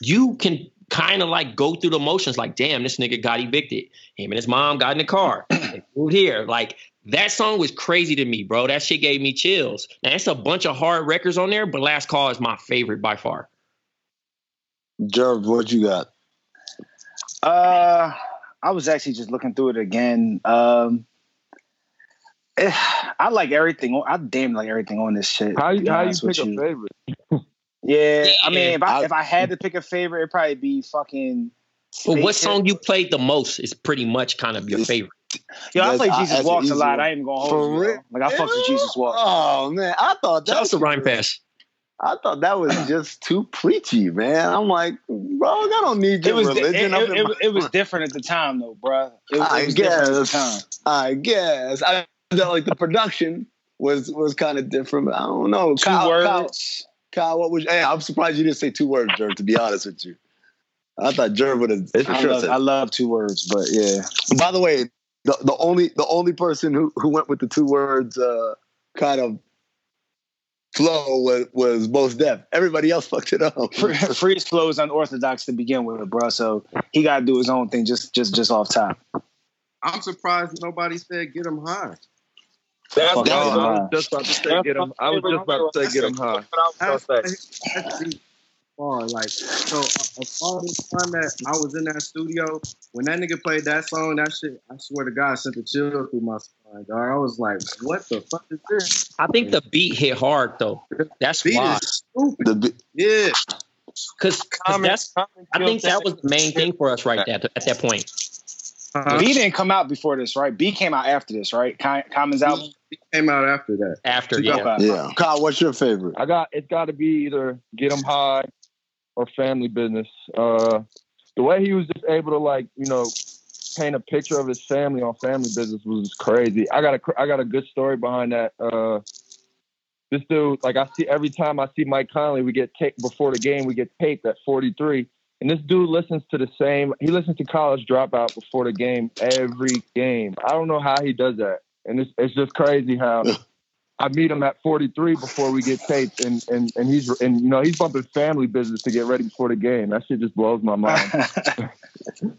you can... kind of like go through the motions, like, damn, this nigga got evicted. Him and his mom got in the car. They moved here. Like, that song was crazy to me, bro. That shit gave me chills. Now, it's a bunch of hard records on there, but Last Call is my favorite by far. Jerv, what you got? I was actually just looking through it again. I like everything. I damn like everything on this shit. How you pick a favorite? Yeah, I mean, if I had to pick a favorite, it'd probably be fucking... Well, what song you played the most is pretty much kind of your favorite. Yo, I play Jesus Walks a lot. I ain't gonna hold you. Like, I fucked with Jesus Walks. Oh, man, I thought that was... I thought that was just too preachy, man. I'm like, bro, I don't need your religion. It was different at the time, though, bro. I guess. I felt like the production was kind of different, but I don't know. Kyle, what was? Hey, I'm surprised you didn't say two words, Jerv. To be honest with you, I thought Jerv would have. I love two words, but yeah. By the way, the only person who went with the two words kind of flow was most deaf. Everybody else fucked it up. Freeze flow is unorthodox to begin with, bro. So he got to do his own thing just off top. I'm surprised nobody said get him high. I was just about to say get him high. Of all this time that I was in that studio, when that nigga played that song, that shit, I swear to God, sent a chill through my spine, dog. I was like, what the fuck is this? I think the beat hit hard, though. That's why. Yeah. Because I think that was the main thing for us right there at that point. Uh-huh. B didn't come out before this, right? B came out after this, right? Common's out. B came out after that. After. Kyle, what's your favorite? It's got to be either Get 'Em High or Family Business. The way he was just able to, like, you know, paint a picture of his family on Family Business was crazy. I got a good story behind that. This dude, like, I see every time I see Mike Conley, we get taped before the game. We get taped at 43. And this dude listens to he listens to College Dropout before the game, every game. I don't know how he does that. And it's just crazy how I meet him at 43 before we get taped. And he's bumping Family Business to get ready before the game. That shit just blows my mind. And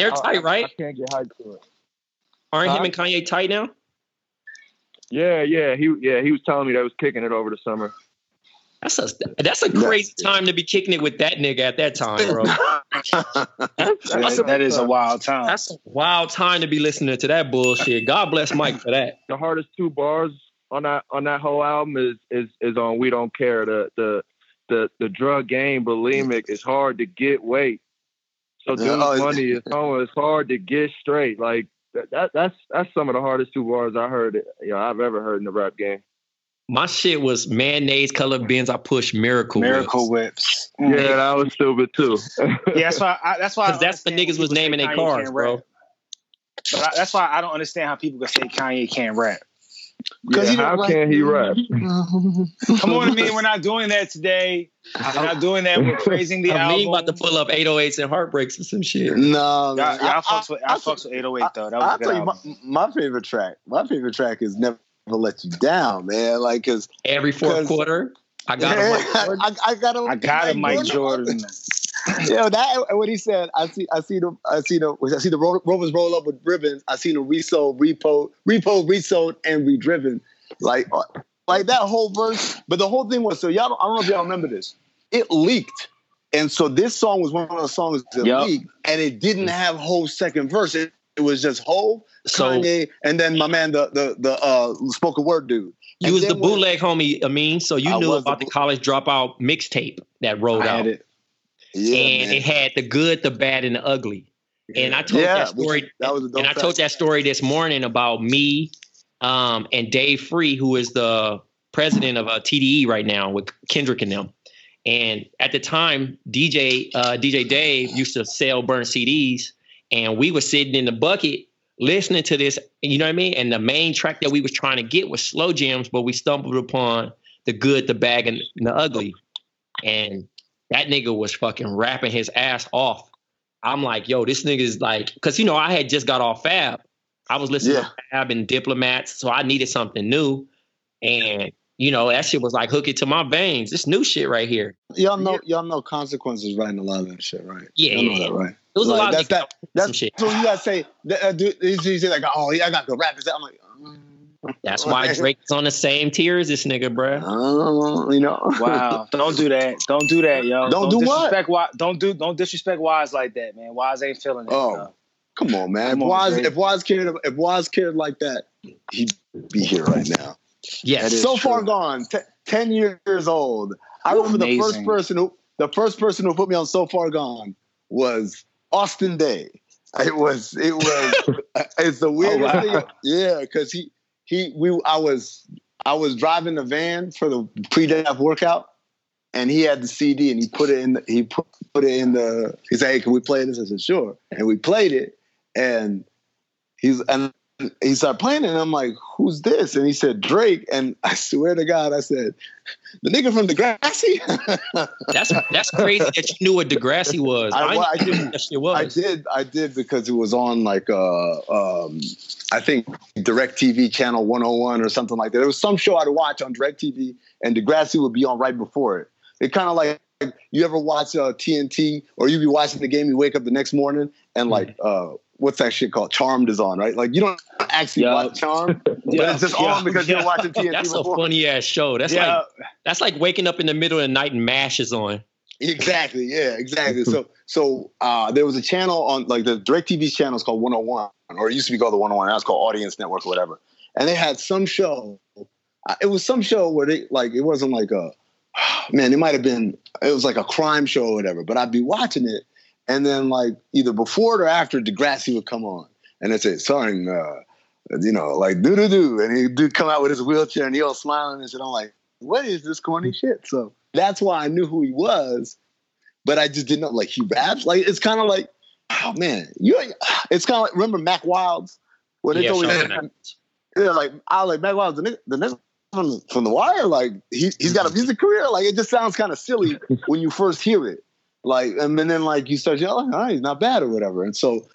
they're tight, right? I can't get hyped to it. Aren't him and Kanye tight now? Yeah. He was telling me they was kicking it over the summer. That's a crazy time to be kicking it with that nigga at that time, bro. That is a wild time. That's a wild time to be listening to that bullshit. God bless Mike for that. The hardest two bars on that whole album is on "We Don't Care." The drug game, bulimic. It's hard to get weight. So money is on. It's hard to get straight. Like that's some of the hardest two bars I heard. You know, I've ever heard in the rap game. My shit was mayonnaise colored bins. I pushed Miracle Whips. Yeah, that was stupid too. Yeah, that's why. Because that's the niggas was naming their cars, bro. But that's why I don't understand how people can say Kanye can't rap. Yeah, how can he rap? Come on, man. We're not doing that today. We're not doing that. We're praising the album. I'm about to pull up 808s and Heartbreaks and some shit. No, I fucks with 808 though. That was a good album. My favorite track is Never Let You Down, man. Like, cause every fourth quarter, I got him, Mike Jordan. Yeah, that what he said. I see the Romans roll up with ribbons. I seen them resold, and redriven. Like that whole verse. But the whole thing was I don't know if y'all remember this. It leaked, and so this song was one of the songs that leaked, and it didn't have whole second verse. It was just whole. Kanye, and then my man, the spoken word dude. You was the bootleg homie, Amin, so you knew about the College Dropout mixtape that rolled out. It had the good, the bad, and the ugly. And I told that story. I told that story this morning about me and Dave Free, who is the president of TDE right now with Kendrick and them. And at the time, DJ Dave used to sell burn CDs, and we were sitting in the bucket listening to this, you know what I mean? And the main track that we was trying to get was Slow Jams, but we stumbled upon the good, the bad, and the ugly. And that nigga was fucking rapping his ass off. I'm like, yo, this nigga's like, because, you know, I had just got off Fab. I was listening to Fab and Diplomats, so I needed something new. And, you know, that shit was like, hook it to my veins. This new shit right here. Y'all know Consequence is writing a lot of that shit, right? Yeah. Y'all know that, right? It was like, a lot of that's shit. So you gotta say, he's like, oh, yeah, I got the rappers. I'm like, that's why Drake's on the same tier as this nigga, bro. You know, wow. Don't do that, yo. Don't disrespect Wise like that, man. Wise ain't feeling that. Oh, bro. Come on, man. If Wise cared like that, he'd be here right now. Yes, so far gone, 10 years old. I remember the first person who put me on So Far Gone was Austin Day. It was it's the weirdest thing. Yeah, because I was driving the van for the pre-death workout, and he had the CD, and he said, hey, can we play this? I said, sure. And we played it, and he started playing it, and I'm like, who's this? And he said, Drake. And I swear to God, I said, the nigga from Degrassi? That's crazy that you knew what Degrassi was. I did because it was on like, I think, DirecTV Channel 101 or something like that. There was some show I'd watch on DirecTV, and Degrassi would be on right before it. It kind of like, you ever watch TNT, or you be watching the game, you wake up the next morning, and like, what's that shit called? Charmed is on, right? Like, you don't actually watch Charmed, but it's just on because you're watching TNT. That's before. A funny-ass show. That's like waking up in the middle of the night and MASH is on. Exactly, yeah, exactly. So there was a channel on, like, the DirecTV channel is called 101, or it used to be called the 101. Now it's called Audience Network or whatever. And they had some show. It was some show where they, like, it wasn't like a, man, it might have been, it was like a crime show or whatever, but I'd be watching it. And then, like, either before it or after, Degrassi would come on. And they'd say, starring, you know, like, do-do-do. And he'd come out with his wheelchair and he all smiling and shit. I'm like, what is this corny shit? So that's why I knew who he was. But I just didn't know, like, he raps? Like, it's kind of like, oh, man. It's kind of like, remember Mac Wilds? Well, they always they're like, I was like, Mac Wilds, the next one from The Wire, like, he's got a music career. Like, it just sounds kind of silly when you first hear it. Like, and then like you start yelling, all right, he's not bad or whatever. And so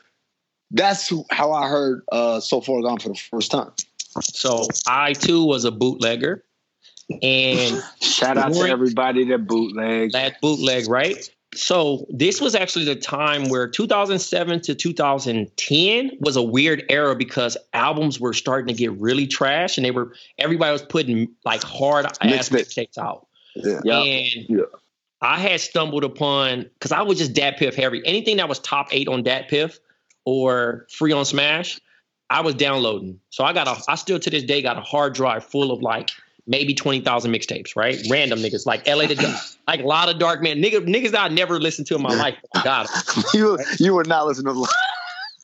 that's how I heard So Far Gone for the first time. So I too was a bootlegger. And shout out to everybody that bootlegs. That bootleg, right? So this was actually the time where 2007 to 2010 was a weird era because albums were starting to get really trash and everybody was putting like hard ass mixtapes out. Yeah. And I had stumbled upon, because I was just Dat Piff heavy. Anything that was top 8 on Dat Piff or free on Smash, I was downloading. So I still to this day got a hard drive full of like maybe 20,000 mixtapes, right? Random niggas, like LA the Dark, like a lot of Dark Man. Niggas that I never listened to in my life. God, you were not listening to them.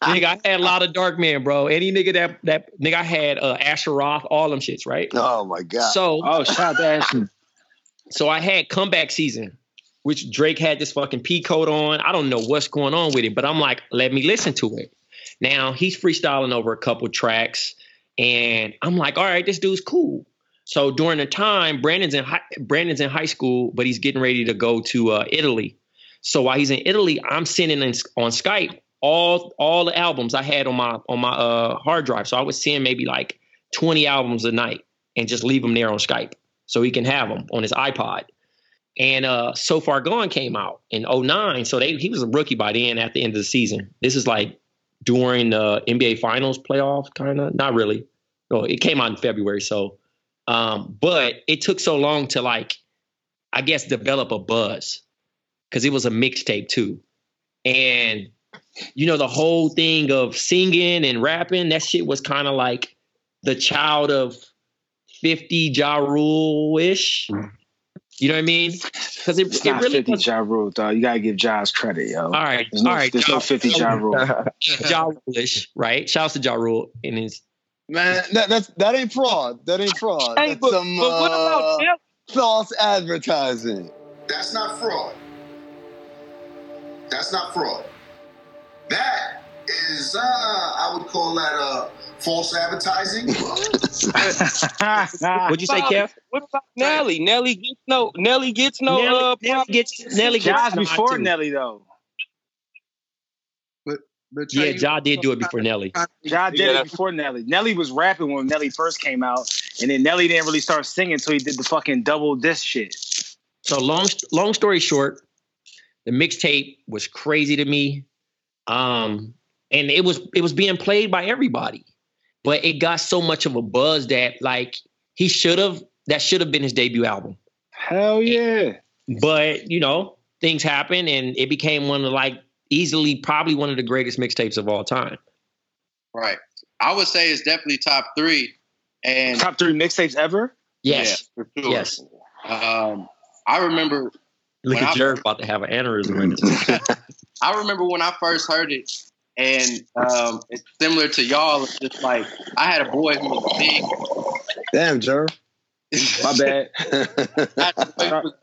Nigga, I had a lot of Dark Man, bro. Any nigga that nigga, I had Asher Roth, all them shits, right? Oh my God. So shout out to Asher. So I had Comeback Season, which Drake had this fucking P coat on. I don't know what's going on with it, but I'm like, let me listen to it. Now he's freestyling over a couple tracks and I'm like, all right, this dude's cool. So during the time, Brandon's in high school, but he's getting ready to go to Italy. So while he's in Italy, I'm sending in, on Skype all the albums I had on my hard drive. So I was seeing maybe like 20 albums a night and just leave them there on Skype so he can have them on his iPod. And So Far Gone came out in 2009. So he was a rookie by then at the end of the season. This is like during the NBA Finals playoff, kind of. Not really. No, it came out in February. So, but it took so long to like, I guess, develop a buzz because it was a mixtape too. And, you know, the whole thing of singing and rapping, that shit was kind of like the child of 50 Ja Rule-ish. You know what I mean? Because it's not really 50 Ja Rule, though. You got to give Ja's credit, yo. All right. There's no 50 Ja Rule. Ja Rule-ish, right? Shouts to Ja Rule. And his... Man, that ain't fraud. That ain't fraud. Hey, that's but what about them? False advertising. That's not fraud. That's not fraud. That is, I would call that false advertising. What'd you say, Kev? What about Nelly? Nelly gets before Nelly though. But yeah, Ja did do it before Nelly. Ja did it before Nelly. Nelly was rapping when Nelly first came out, and then Nelly didn't really start singing until he did the fucking double disc shit. So long story short, the mixtape was crazy to me. And it was being played by everybody. But it got so much of a buzz that like that should have been his debut album. Hell yeah. But, you know, things happen and it became one of like easily probably one of the greatest mixtapes of all time. Right. I would say it's definitely top 3. And top 3 mixtapes ever? Yes. Yeah, for sure. Yes. I remember look at Jerry about to have an aneurysm in it. I remember when I first heard it. And it's similar to y'all. It's just like I had a boy who was big. Damn, Jer. My bad. I was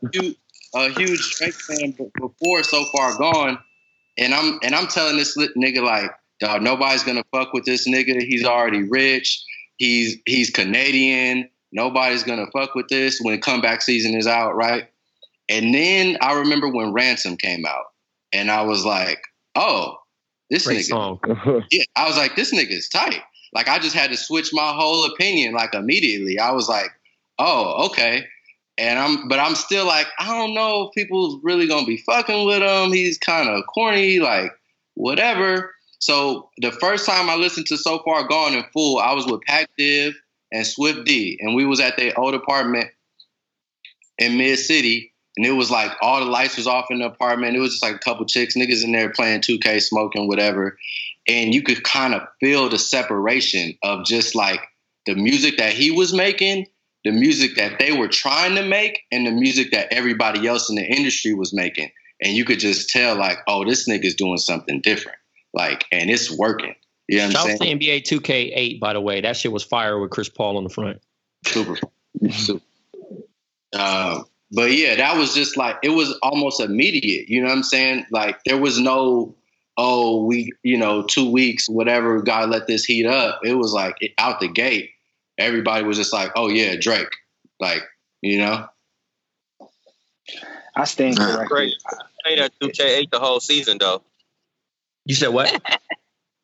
a huge Drake fan before So Far Gone, and I'm telling this nigga like, dog, nobody's going to fuck with this nigga. He's already rich. He's Canadian. Nobody's going to fuck with this when comeback season is out, right? And then I remember when Ransom came out and I was like, oh, this great nigga. Yeah, I was like, this nigga is tight. Like, I just had to switch my whole opinion, like, immediately. I was like, oh, okay. And I'm still like, I don't know if people's really going to be fucking with him. He's kind of corny, like, whatever. So the first time I listened to So Far Gone in full, I was with Pac Div and Swift D. And we was at their old apartment in Mid-City. And it was like all the lights was off in the apartment. It was just like a couple chicks, niggas in there playing 2K, smoking, whatever. And you could kind of feel the separation of just like the music that he was making, the music that they were trying to make, and the music that everybody else in the industry was making. And you could just tell like, oh, this nigga's doing something different. Like, and it's working. You know what I'm saying? NBA 2K8, by the way. That shit was fire with Chris Paul on the front. Super. Super. But yeah, that was just like, it was almost immediate. You know what I'm saying? Like, there was no, oh, we, you know, 2 weeks, whatever, gotta let this heat up. It was like out the gate. Everybody was just like, oh yeah, Drake. Like, you know? I stand corrected. Great. I played at 2K8 the whole season, though. You said what?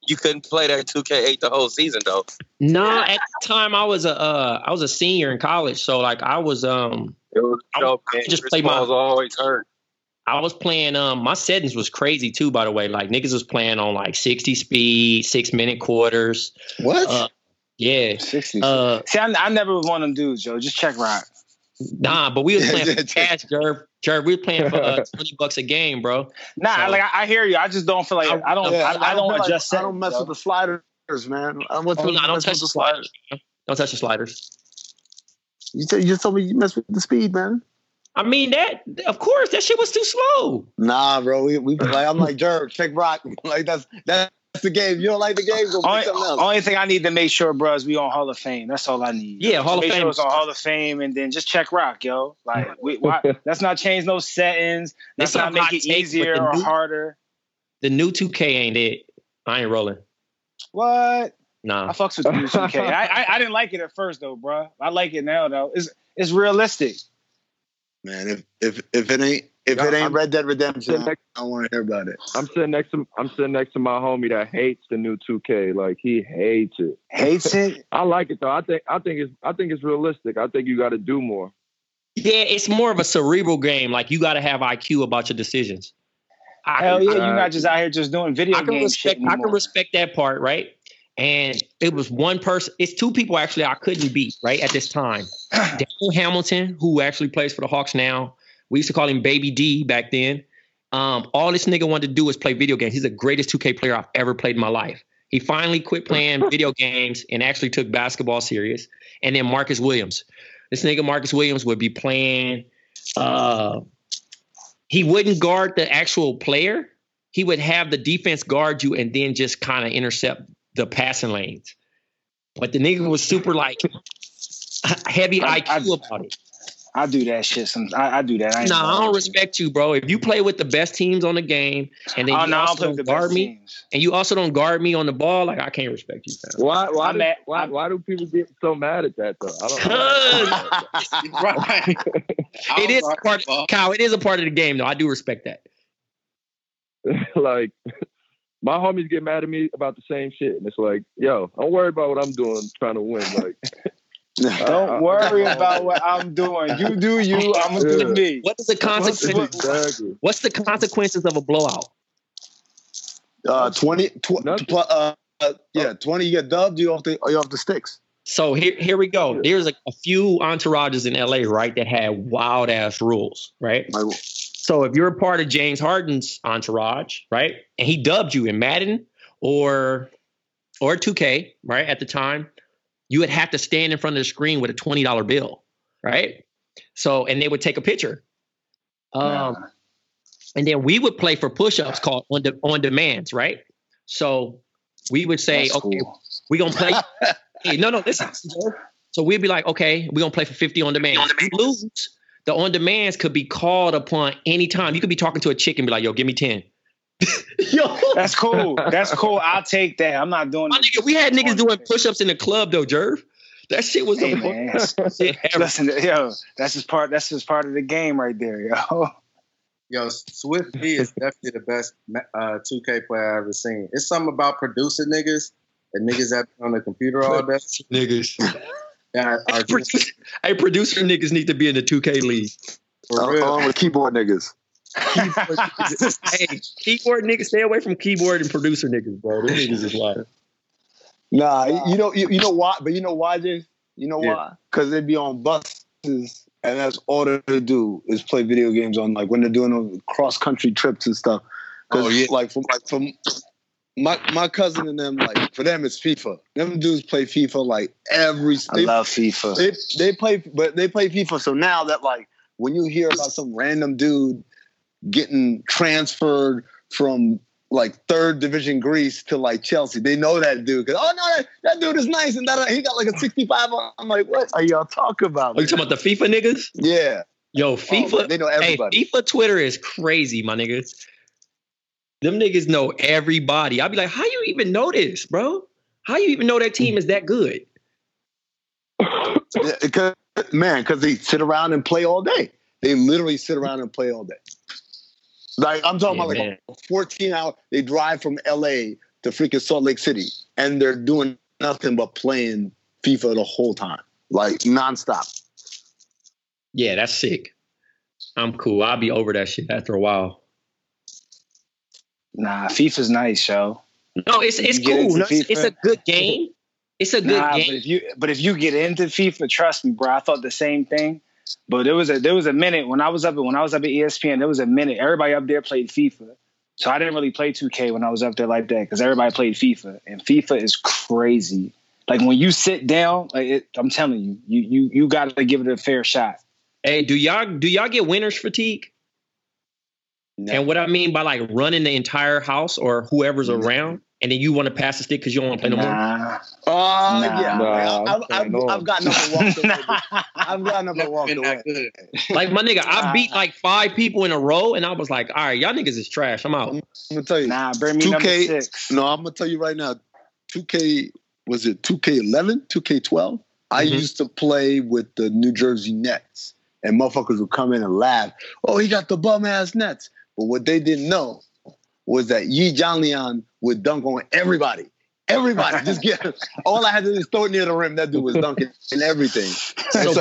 You couldn't play that 2K8 the whole season, though. No, at the time I was a senior in college, so like I was I was playing my settings was crazy too, by the way. Like niggas was playing on like 60 speed, 6 minute quarters. What? Yeah. 60. See, I never was one of them dudes, yo. Just check right. Nah, but we was playing for cash, Jerv. We were playing for $20 a game, bro. Nah, so, like I hear you. I just don't feel like I don't adjust. Like, I don't mess with the sliders, man. I don't touch the sliders. Don't touch the sliders. You told me you mess with the speed, man. I mean that. Of course, that shit was too slow. Nah, bro. We like I'm like Jerv, check rock. Like that's the game. You don't like the game? Go play something else. Only thing I need to make sure, bro, is we on Hall of Fame. That's all I need. Yeah, Hall of Fame. Make sure it's on Hall of Fame, and then just check rock, yo. Like, let's not change no settings. Let's not make it easier or harder. The new 2K ain't it. I ain't rolling. What? Nah. I fucks with the new 2K. I didn't like it at first, though, bro. I like it now, though. It's realistic. Man, if it ain't Red Dead Redemption, I don't want to hear about it. I'm sitting next to my homie that hates the new 2K. Like he hates it. Hates it? I like it though. I think it's realistic. I think you got to do more. Yeah, it's more of a cerebral game. Like you got to have IQ about your decisions. Hell yeah, you're not just out here just doing video games. I can respect that part, right? And it was one person. It's two people actually I couldn't beat right at this time. Daniel Hamilton, who actually plays for the Hawks now. We used to call him Baby D back then. All this nigga wanted to do was play video games. He's the greatest 2K player I've ever played in my life. He finally quit playing video games and actually took basketball serious. And then Marcus Williams. This nigga Marcus Williams would be playing. He wouldn't guard the actual player. He would have the defense guard you and then just kind of intercept the passing lanes. But the nigga was super like heavy IQ about it. I do that shit. I do that. I don't respect you, bro. If you play with the best teams on the game, and then you also don't guard me on the ball, like I can't respect you. Fam. Why do people get so mad at that though? I don't know. It is a part. Kyle, it is a part of the game though. I do respect that. Like my homies get mad at me about the same shit, and it's like, yo, don't worry about what I'm doing, trying to win. Like. Don't worry about what I'm doing. You do you. I'm gonna do me. What's the consequences of a blowout? 20. You get dubbed. You off the sticks. So here we go. There's a few entourages in LA, right, that had wild ass rules, right? So if you're a part of James Harden's entourage, right, and he dubbed you in Madden or 2K, right, at the time. You would have to stand in front of the screen with a $20 bill, right? So, and they would take a picture. And then we would play for push-ups called on demands, right? So we would say, that's okay, cool. We're going to play. Hey, no, listen. So we'd be like, okay, we're going to play for 50 on demands. If you lose, the on demands could be called upon anytime. You could be talking to a chick and be like, yo, give me 10. Yo, that's cool. That's cool. I'll take that. I'm not doing. My nigga, we had niggas doing push-ups in the club though, Jerv. That shit was the worst shit ever. Listen, yo, that's his part. That's his part of the game right there, yo. Yo, Swift B is definitely the best 2K player I've ever seen. It's something about producing niggas and niggas that on the computer all day. Niggas. Hey, producer niggas need to be in the 2K league. Along with keyboard niggas. Keyboard niggas. Hey, keyboard niggas, stay away from keyboard and producer niggas, bro. These niggas is lying. Nah, you know why? But you know why, Jay? You know why? Because they be on buses, and that's all they do is play video games on, like when they're doing those cross country trips and stuff. Because like from my cousin and them, like for them it's FIFA. Them dudes play FIFA like every. I love FIFA. They play FIFA. So now that like when you hear about some random dude getting transferred from like 3rd Division Greece to like Chelsea. They know that dude. Cause, that dude is nice and that he got like a 65. I'm like, what are y'all talking about? Are you talking about the FIFA niggas? Yeah. Yo, FIFA. They know everybody. Hey, FIFA Twitter is crazy, my niggas. Them niggas know everybody. I'll be like, how you even know this, bro? How you even know that team is that good? Because they sit around and play all day. They literally sit around and play all day. Like, I'm talking about like a 14-hour, they drive from LA to freaking Salt Lake City, and they're doing nothing but playing FIFA the whole time, like nonstop. Yeah, that's sick. I'm cool. I'll be over that shit after a while. Nah, FIFA's nice, yo. No, it's cool. No, it's a good game. It's a good game. But if you get into FIFA, trust me, bro, I thought the same thing. But there was a minute when I was up at ESPN. There was a minute everybody up there played FIFA, so I didn't really play 2K when I was up there like that because everybody played FIFA, and FIFA is crazy. Like when you sit down, like I'm telling you, you got to give it a fair shot. Hey, do y'all get winner's fatigue? No. And what I mean by like running the entire house or whoever's around, and then you want to pass the stick because you don't want to play no more. I've gotten up and walked away. Like my nigga, I beat like 5 people in a row, and I was like, all right, y'all niggas is trash. I'm out. I'm gonna tell you. Nah, bring me 2K, number 6. No, I'm gonna tell you right now. 2K, was it 2K11, 2K12? I used to play with the New Jersey Nets. And motherfuckers would come in and laugh. Oh, he got the bum-ass Nets. But what they didn't know was that Yi Jianlian would dunk on everybody. Everybody. Just get all I had to do is throw it near the rim. That dude was dunking and everything. So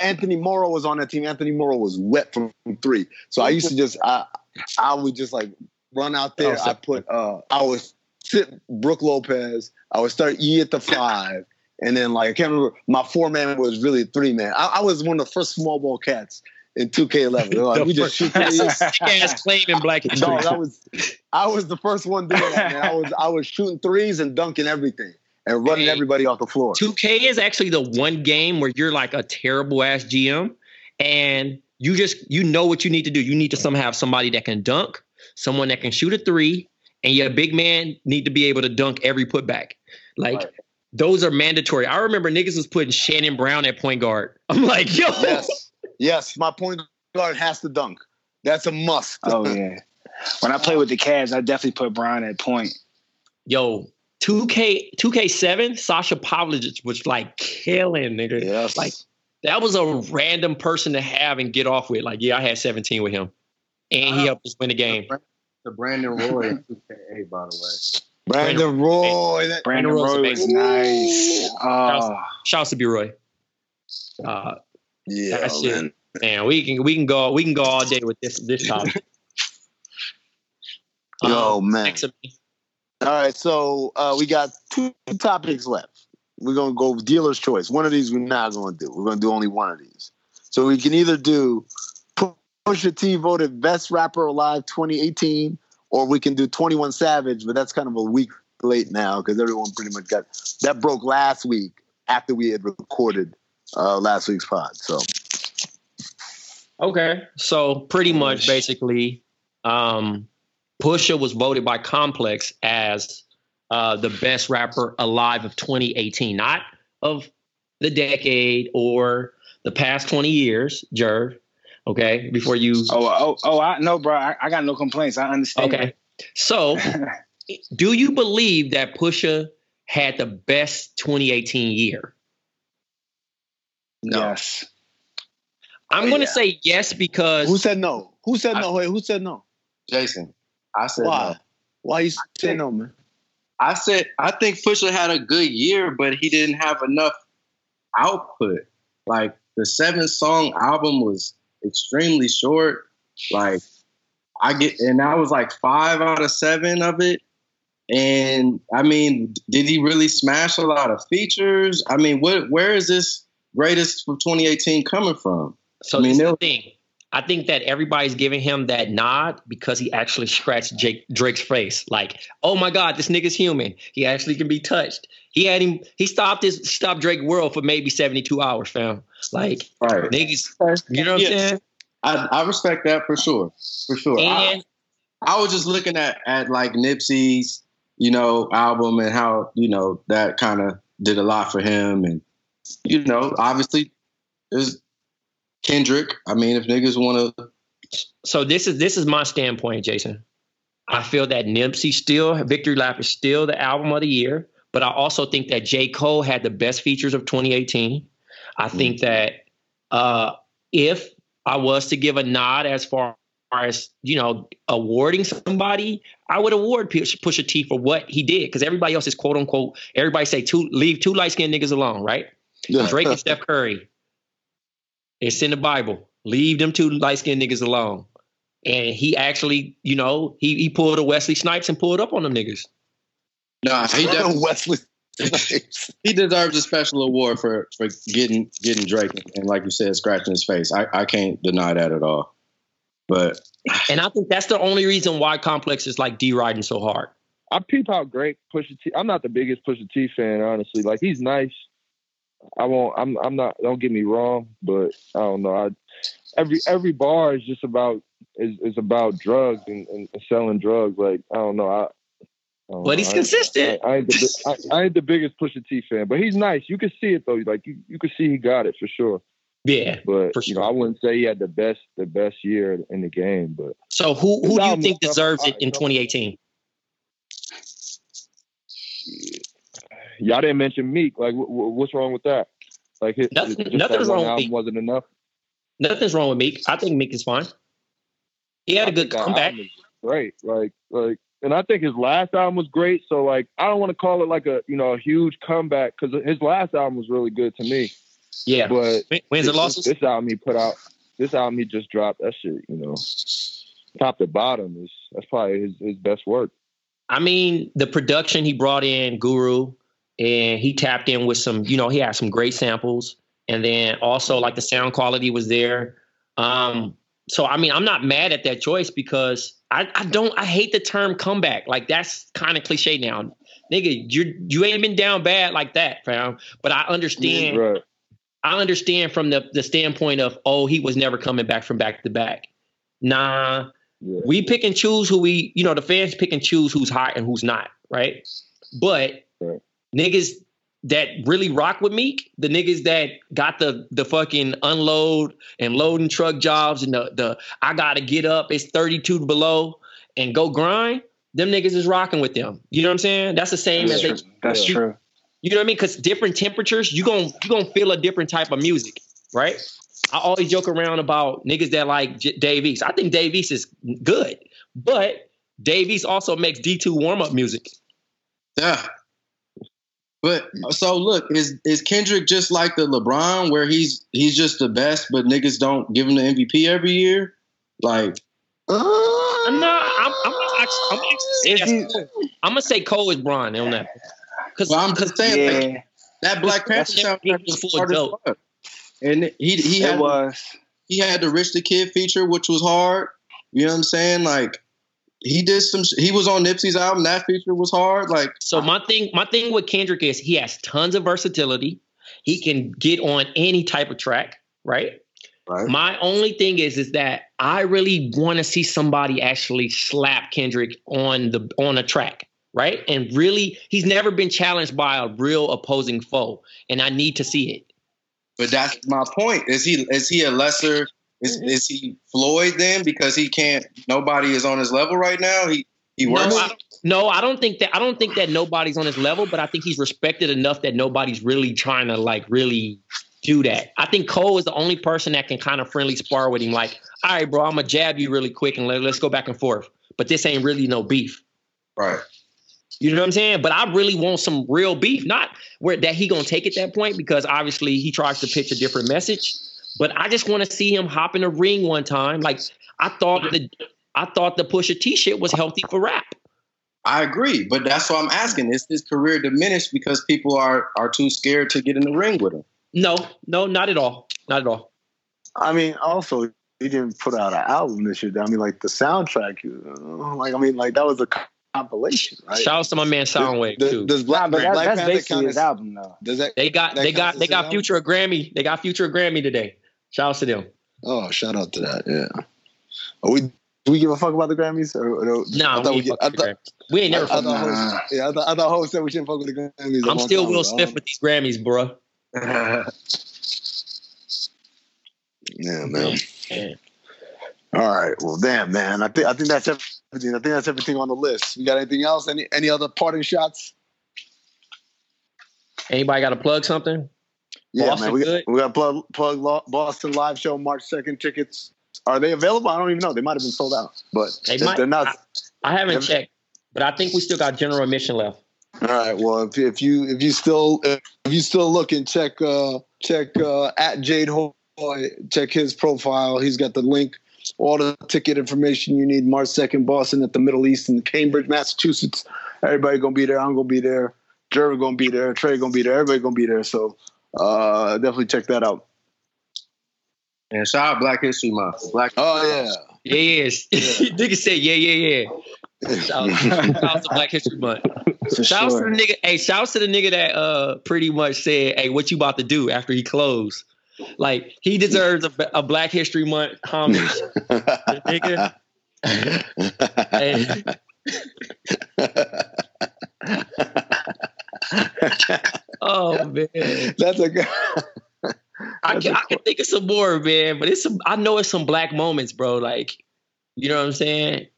Anthony Morrow was on that team. Anthony Morrow was wet from 3. So I used to just I would just like run out there. I would sit Brook Lopez. I would start Yi at the 5. And then, like, I can't remember, my 4-man was really 3-man. I was one of the first small ball cats in 2K11. They're like, we just shoot threes. Ass claim in black and no, I was the first one doing that, man. I was shooting threes and dunking everything and running everybody off the floor. 2K is actually the one game where you're like a terrible ass GM and you just, you know what you need to do. You need to somehow have somebody that can dunk, someone that can shoot a 3, and your big man need to be able to dunk every putback. Like, right. Those are mandatory. I remember niggas was putting Shannon Brown at point guard. I'm like, yo. Yes, my point guard has to dunk. That's a must. Oh, yeah. When I play with the Cavs, I definitely put Brown at point. Yo, 2K7, Sasha Pavlovich was like killing, nigga. Yes. Like, that was a random person to have and get off with. Like, yeah, I had 17 with him. And he helped us win the game. The Brandon Roy 2K8, by the way. Brandon Roy was nice. Shouts to B-Roy. Yeah, that shit. Man, we can go all day with this topic. Yo, man. All right, so we got 2 topics left. We're gonna go dealer's choice. One of these we're not gonna do. We're gonna do only one of these. So we can either do Pusha T voted best rapper alive 2018. Or we can do 21 Savage, but that's kind of a week late now because everyone pretty much got that broke last week after we had recorded last week's pod. So, okay, so pretty much basically, Pusha was voted by Complex as the best rapper alive of 2018, not of the decade or the past 20 years, Jerv, Okay, before you. I got no complaints. I understand. Okay, so do you believe that Pusha had the best 2018 year? No. Yes. I'm going to say yes because. Who said no? Who said no? Wait, who said no? Jason, I said why? No. Why you saying no, man? I think Pusha had a good year, but he didn't have enough output. Like, the 7-song album was extremely short. Like, that was like 5 out of 7 of it. And I mean, did he really smash a lot of features? I mean, where is this greatest from 2018 coming from? So this is the thing. I think that everybody's giving him that nod because he actually scratched Drake's face. Like, oh my God, this nigga's human. He actually can be touched. He stopped Drake's world for maybe 72 hours, fam. Like, right. Niggas, you know what I'm saying? I respect that for sure. For sure. And I was just looking at like Nipsey's, album and how, that kind of did a lot for him. And, obviously there's Kendrick. I mean, if niggas want to. So this is my standpoint, Jason. I feel that Nipsey still, Victory Lap is still the album of the year. But I also think that J. Cole had the best features of 2018. I think that if I was to give a nod as far as, awarding somebody, I would award Pusha T for what he did. Because everybody else is quote unquote, everybody say leave two light-skinned niggas alone, right? Yeah. Drake and Steph Curry. It's in the Bible. Leave them two light-skinned niggas alone. And he actually, he pulled a Wesley Snipes and pulled up on them niggas. Nah, he definitely Wesley Snipes. He deserves a special award for getting Drake and, like you said, scratching his face. I can't deny that at all. But and I think that's the only reason why Complex is like deriding so hard. I peep how great Pusha T. I'm not the biggest Pusha T fan, honestly. Like, he's nice. I'm not, don't get me wrong, but I don't know. Every bar is just about, is about drugs and selling drugs. Like, I don't know. But he's consistent. I ain't the biggest Pusha T fan, but he's nice. You can see it though. Like, you can see he got it for sure. Yeah. But for sure. I wouldn't say he had the best year in the game, but. So who do you think deserves it in 2018? Y'all didn't mention Meek. Like, what's wrong with that? Like, nothing's wrong with Meek. Wasn't enough. Nothing's wrong with Meek. I think Meek is fine. He had a good comeback. Great, like, and I think his last album was great. So, like, I don't want to call it like a a huge comeback because his last album was really good to me. Yeah, but wins and losses. This album he put out, this album he just dropped. That shit, top to bottom is that's probably his best work. I mean, the production he brought in, Guru. And he tapped in with some, he had some great samples. And then also, like, the sound quality was there. So, I mean, I'm not mad at that choice because I hate the term comeback. Like, that's kind of cliche now. Nigga, you ain't been down bad like that, fam. But I understand. Right. I understand from the standpoint of, he was never coming back from back to back. Nah, yeah. We pick and choose who we, the fans pick and choose who's hot and who's not, right? But right. Niggas that really rock with Meek, the niggas that got the fucking unload and loading truck jobs and the I gotta get up, it's 32 below and go grind, them niggas is rocking with them. You know what I'm saying? That's the same as they... That's true. You know what I mean? Because different temperatures, you gonna feel a different type of music, right? I always joke around about niggas that like Dave East. I think Dave East is good, but Dave East also makes D2 warm-up music. Yeah. But so look, is Kendrick just like the LeBron where he's just the best, but niggas don't give him the MVP every year? Like, I'm gonna say Cole is Bron on that. Well, I'm just saying like, that Black Panther soundtrack was hard as fuck, and he had the Rich the Kid feature, which was hard. You know what I'm saying? Like. He did he was on Nipsey's album. That feature was hard. Like, so my thing with Kendrick is he has tons of versatility. He can get on any type of track, right? Right. My only thing is that I really want to see somebody actually slap Kendrick on a track, right? And really, he's never been challenged by a real opposing foe, and I need to see it. But that's my point. Is he a lesser Is he Floyd then? Because he can't. Nobody is on his level right now. He works. No, I don't think that nobody's on his level. But I think he's respected enough that nobody's really trying to really do that. I think Cole is the only person that can kind of friendly spar with him. Like, all right, bro, I'm gonna jab you really quick and let's go back and forth. But this ain't really no beef. Right. You know what I'm saying? But I really want some real beef, not where that he gonna take at that point, because obviously he tries to pitch a different message. But I just want to see him hop in the ring one time. Like, I thought the Pusha T shit was healthy for rap. I agree, but that's what I'm asking. Is his career diminished because people are too scared to get in the ring with him? No, not at all. Not at all. I mean, also, he didn't put out an album this year. I mean, the soundtrack, that was a compilation, right? Shout out to my man Soundwave too. Does Black Panther count his album though? They got Future a Grammy. They got Future a Grammy today. Shout out to them. Oh, shout out to that. Yeah. Do we give a fuck about the Grammys? We ain't never fucked with them. Yeah, I thought Ho said we shouldn't fuck with the Grammys. I'm still Will Smith with these Grammys, bro. Yeah, man. All right. Well, damn, man. I think that's everything. I think that's everything on the list. We got anything else? Any other parting shots? Anybody got to plug something? Yeah, Boston, man. We got to plug Boston live show March 2nd. Tickets, are they available? I don't even know. They might have been sold out, but they're not. I haven't checked, but I think we still got general admission left. All right. Well, if you still looking, check at Jade Hoy. Check his profile. He's got the link. All the ticket information you need. March 2nd, Boston at the Middle East in Cambridge, Massachusetts. Everybody going to be there. I'm going to be there. Jerry going to be there. Trey going to be there. Everybody going to be there. So definitely check that out. And shout out Black History Month. Yeah. Yeah. Nigga said, yeah. Shout out to Black History Month. Shout out to the nigga. Hey, shout out to the nigga that pretty much said, hey, what you about to do after he closed? Like, he deserves a Black History Month homage. Nigga. Oh, man. That's a good... I can think of some more, man, but I know it's some black moments, bro. Like, you know what I'm saying?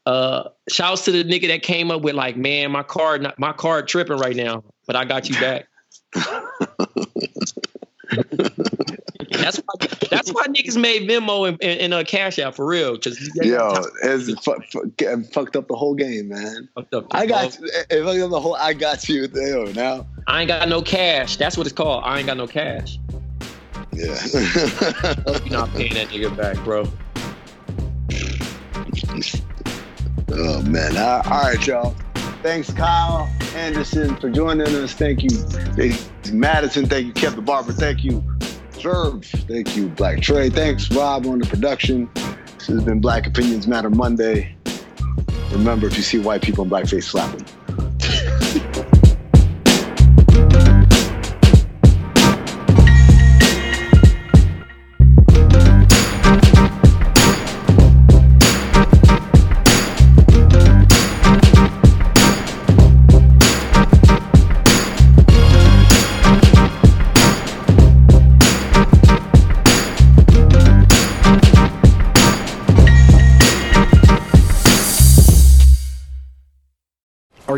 Shouts to the nigga that came up with, like, man, my card tripping right now, but I got you back. That's why niggas made Venmo and Cash App for real. Fucked up the whole game, man. I got you there now. I ain't got no cash. That's what it's called. I ain't got no cash. Yeah. You're not paying that nigga back, bro. Oh, man. All right, y'all. Thanks, Kyle Anderson, for joining us. Thank you, Madison. Thank you, Kevin Barber. Thank you, Serve. Thank you, Black Trey. Thanks, Rob, on the production. This has been Black Opinions Matter Monday. Remember, if you see white people in blackface, slap them. Our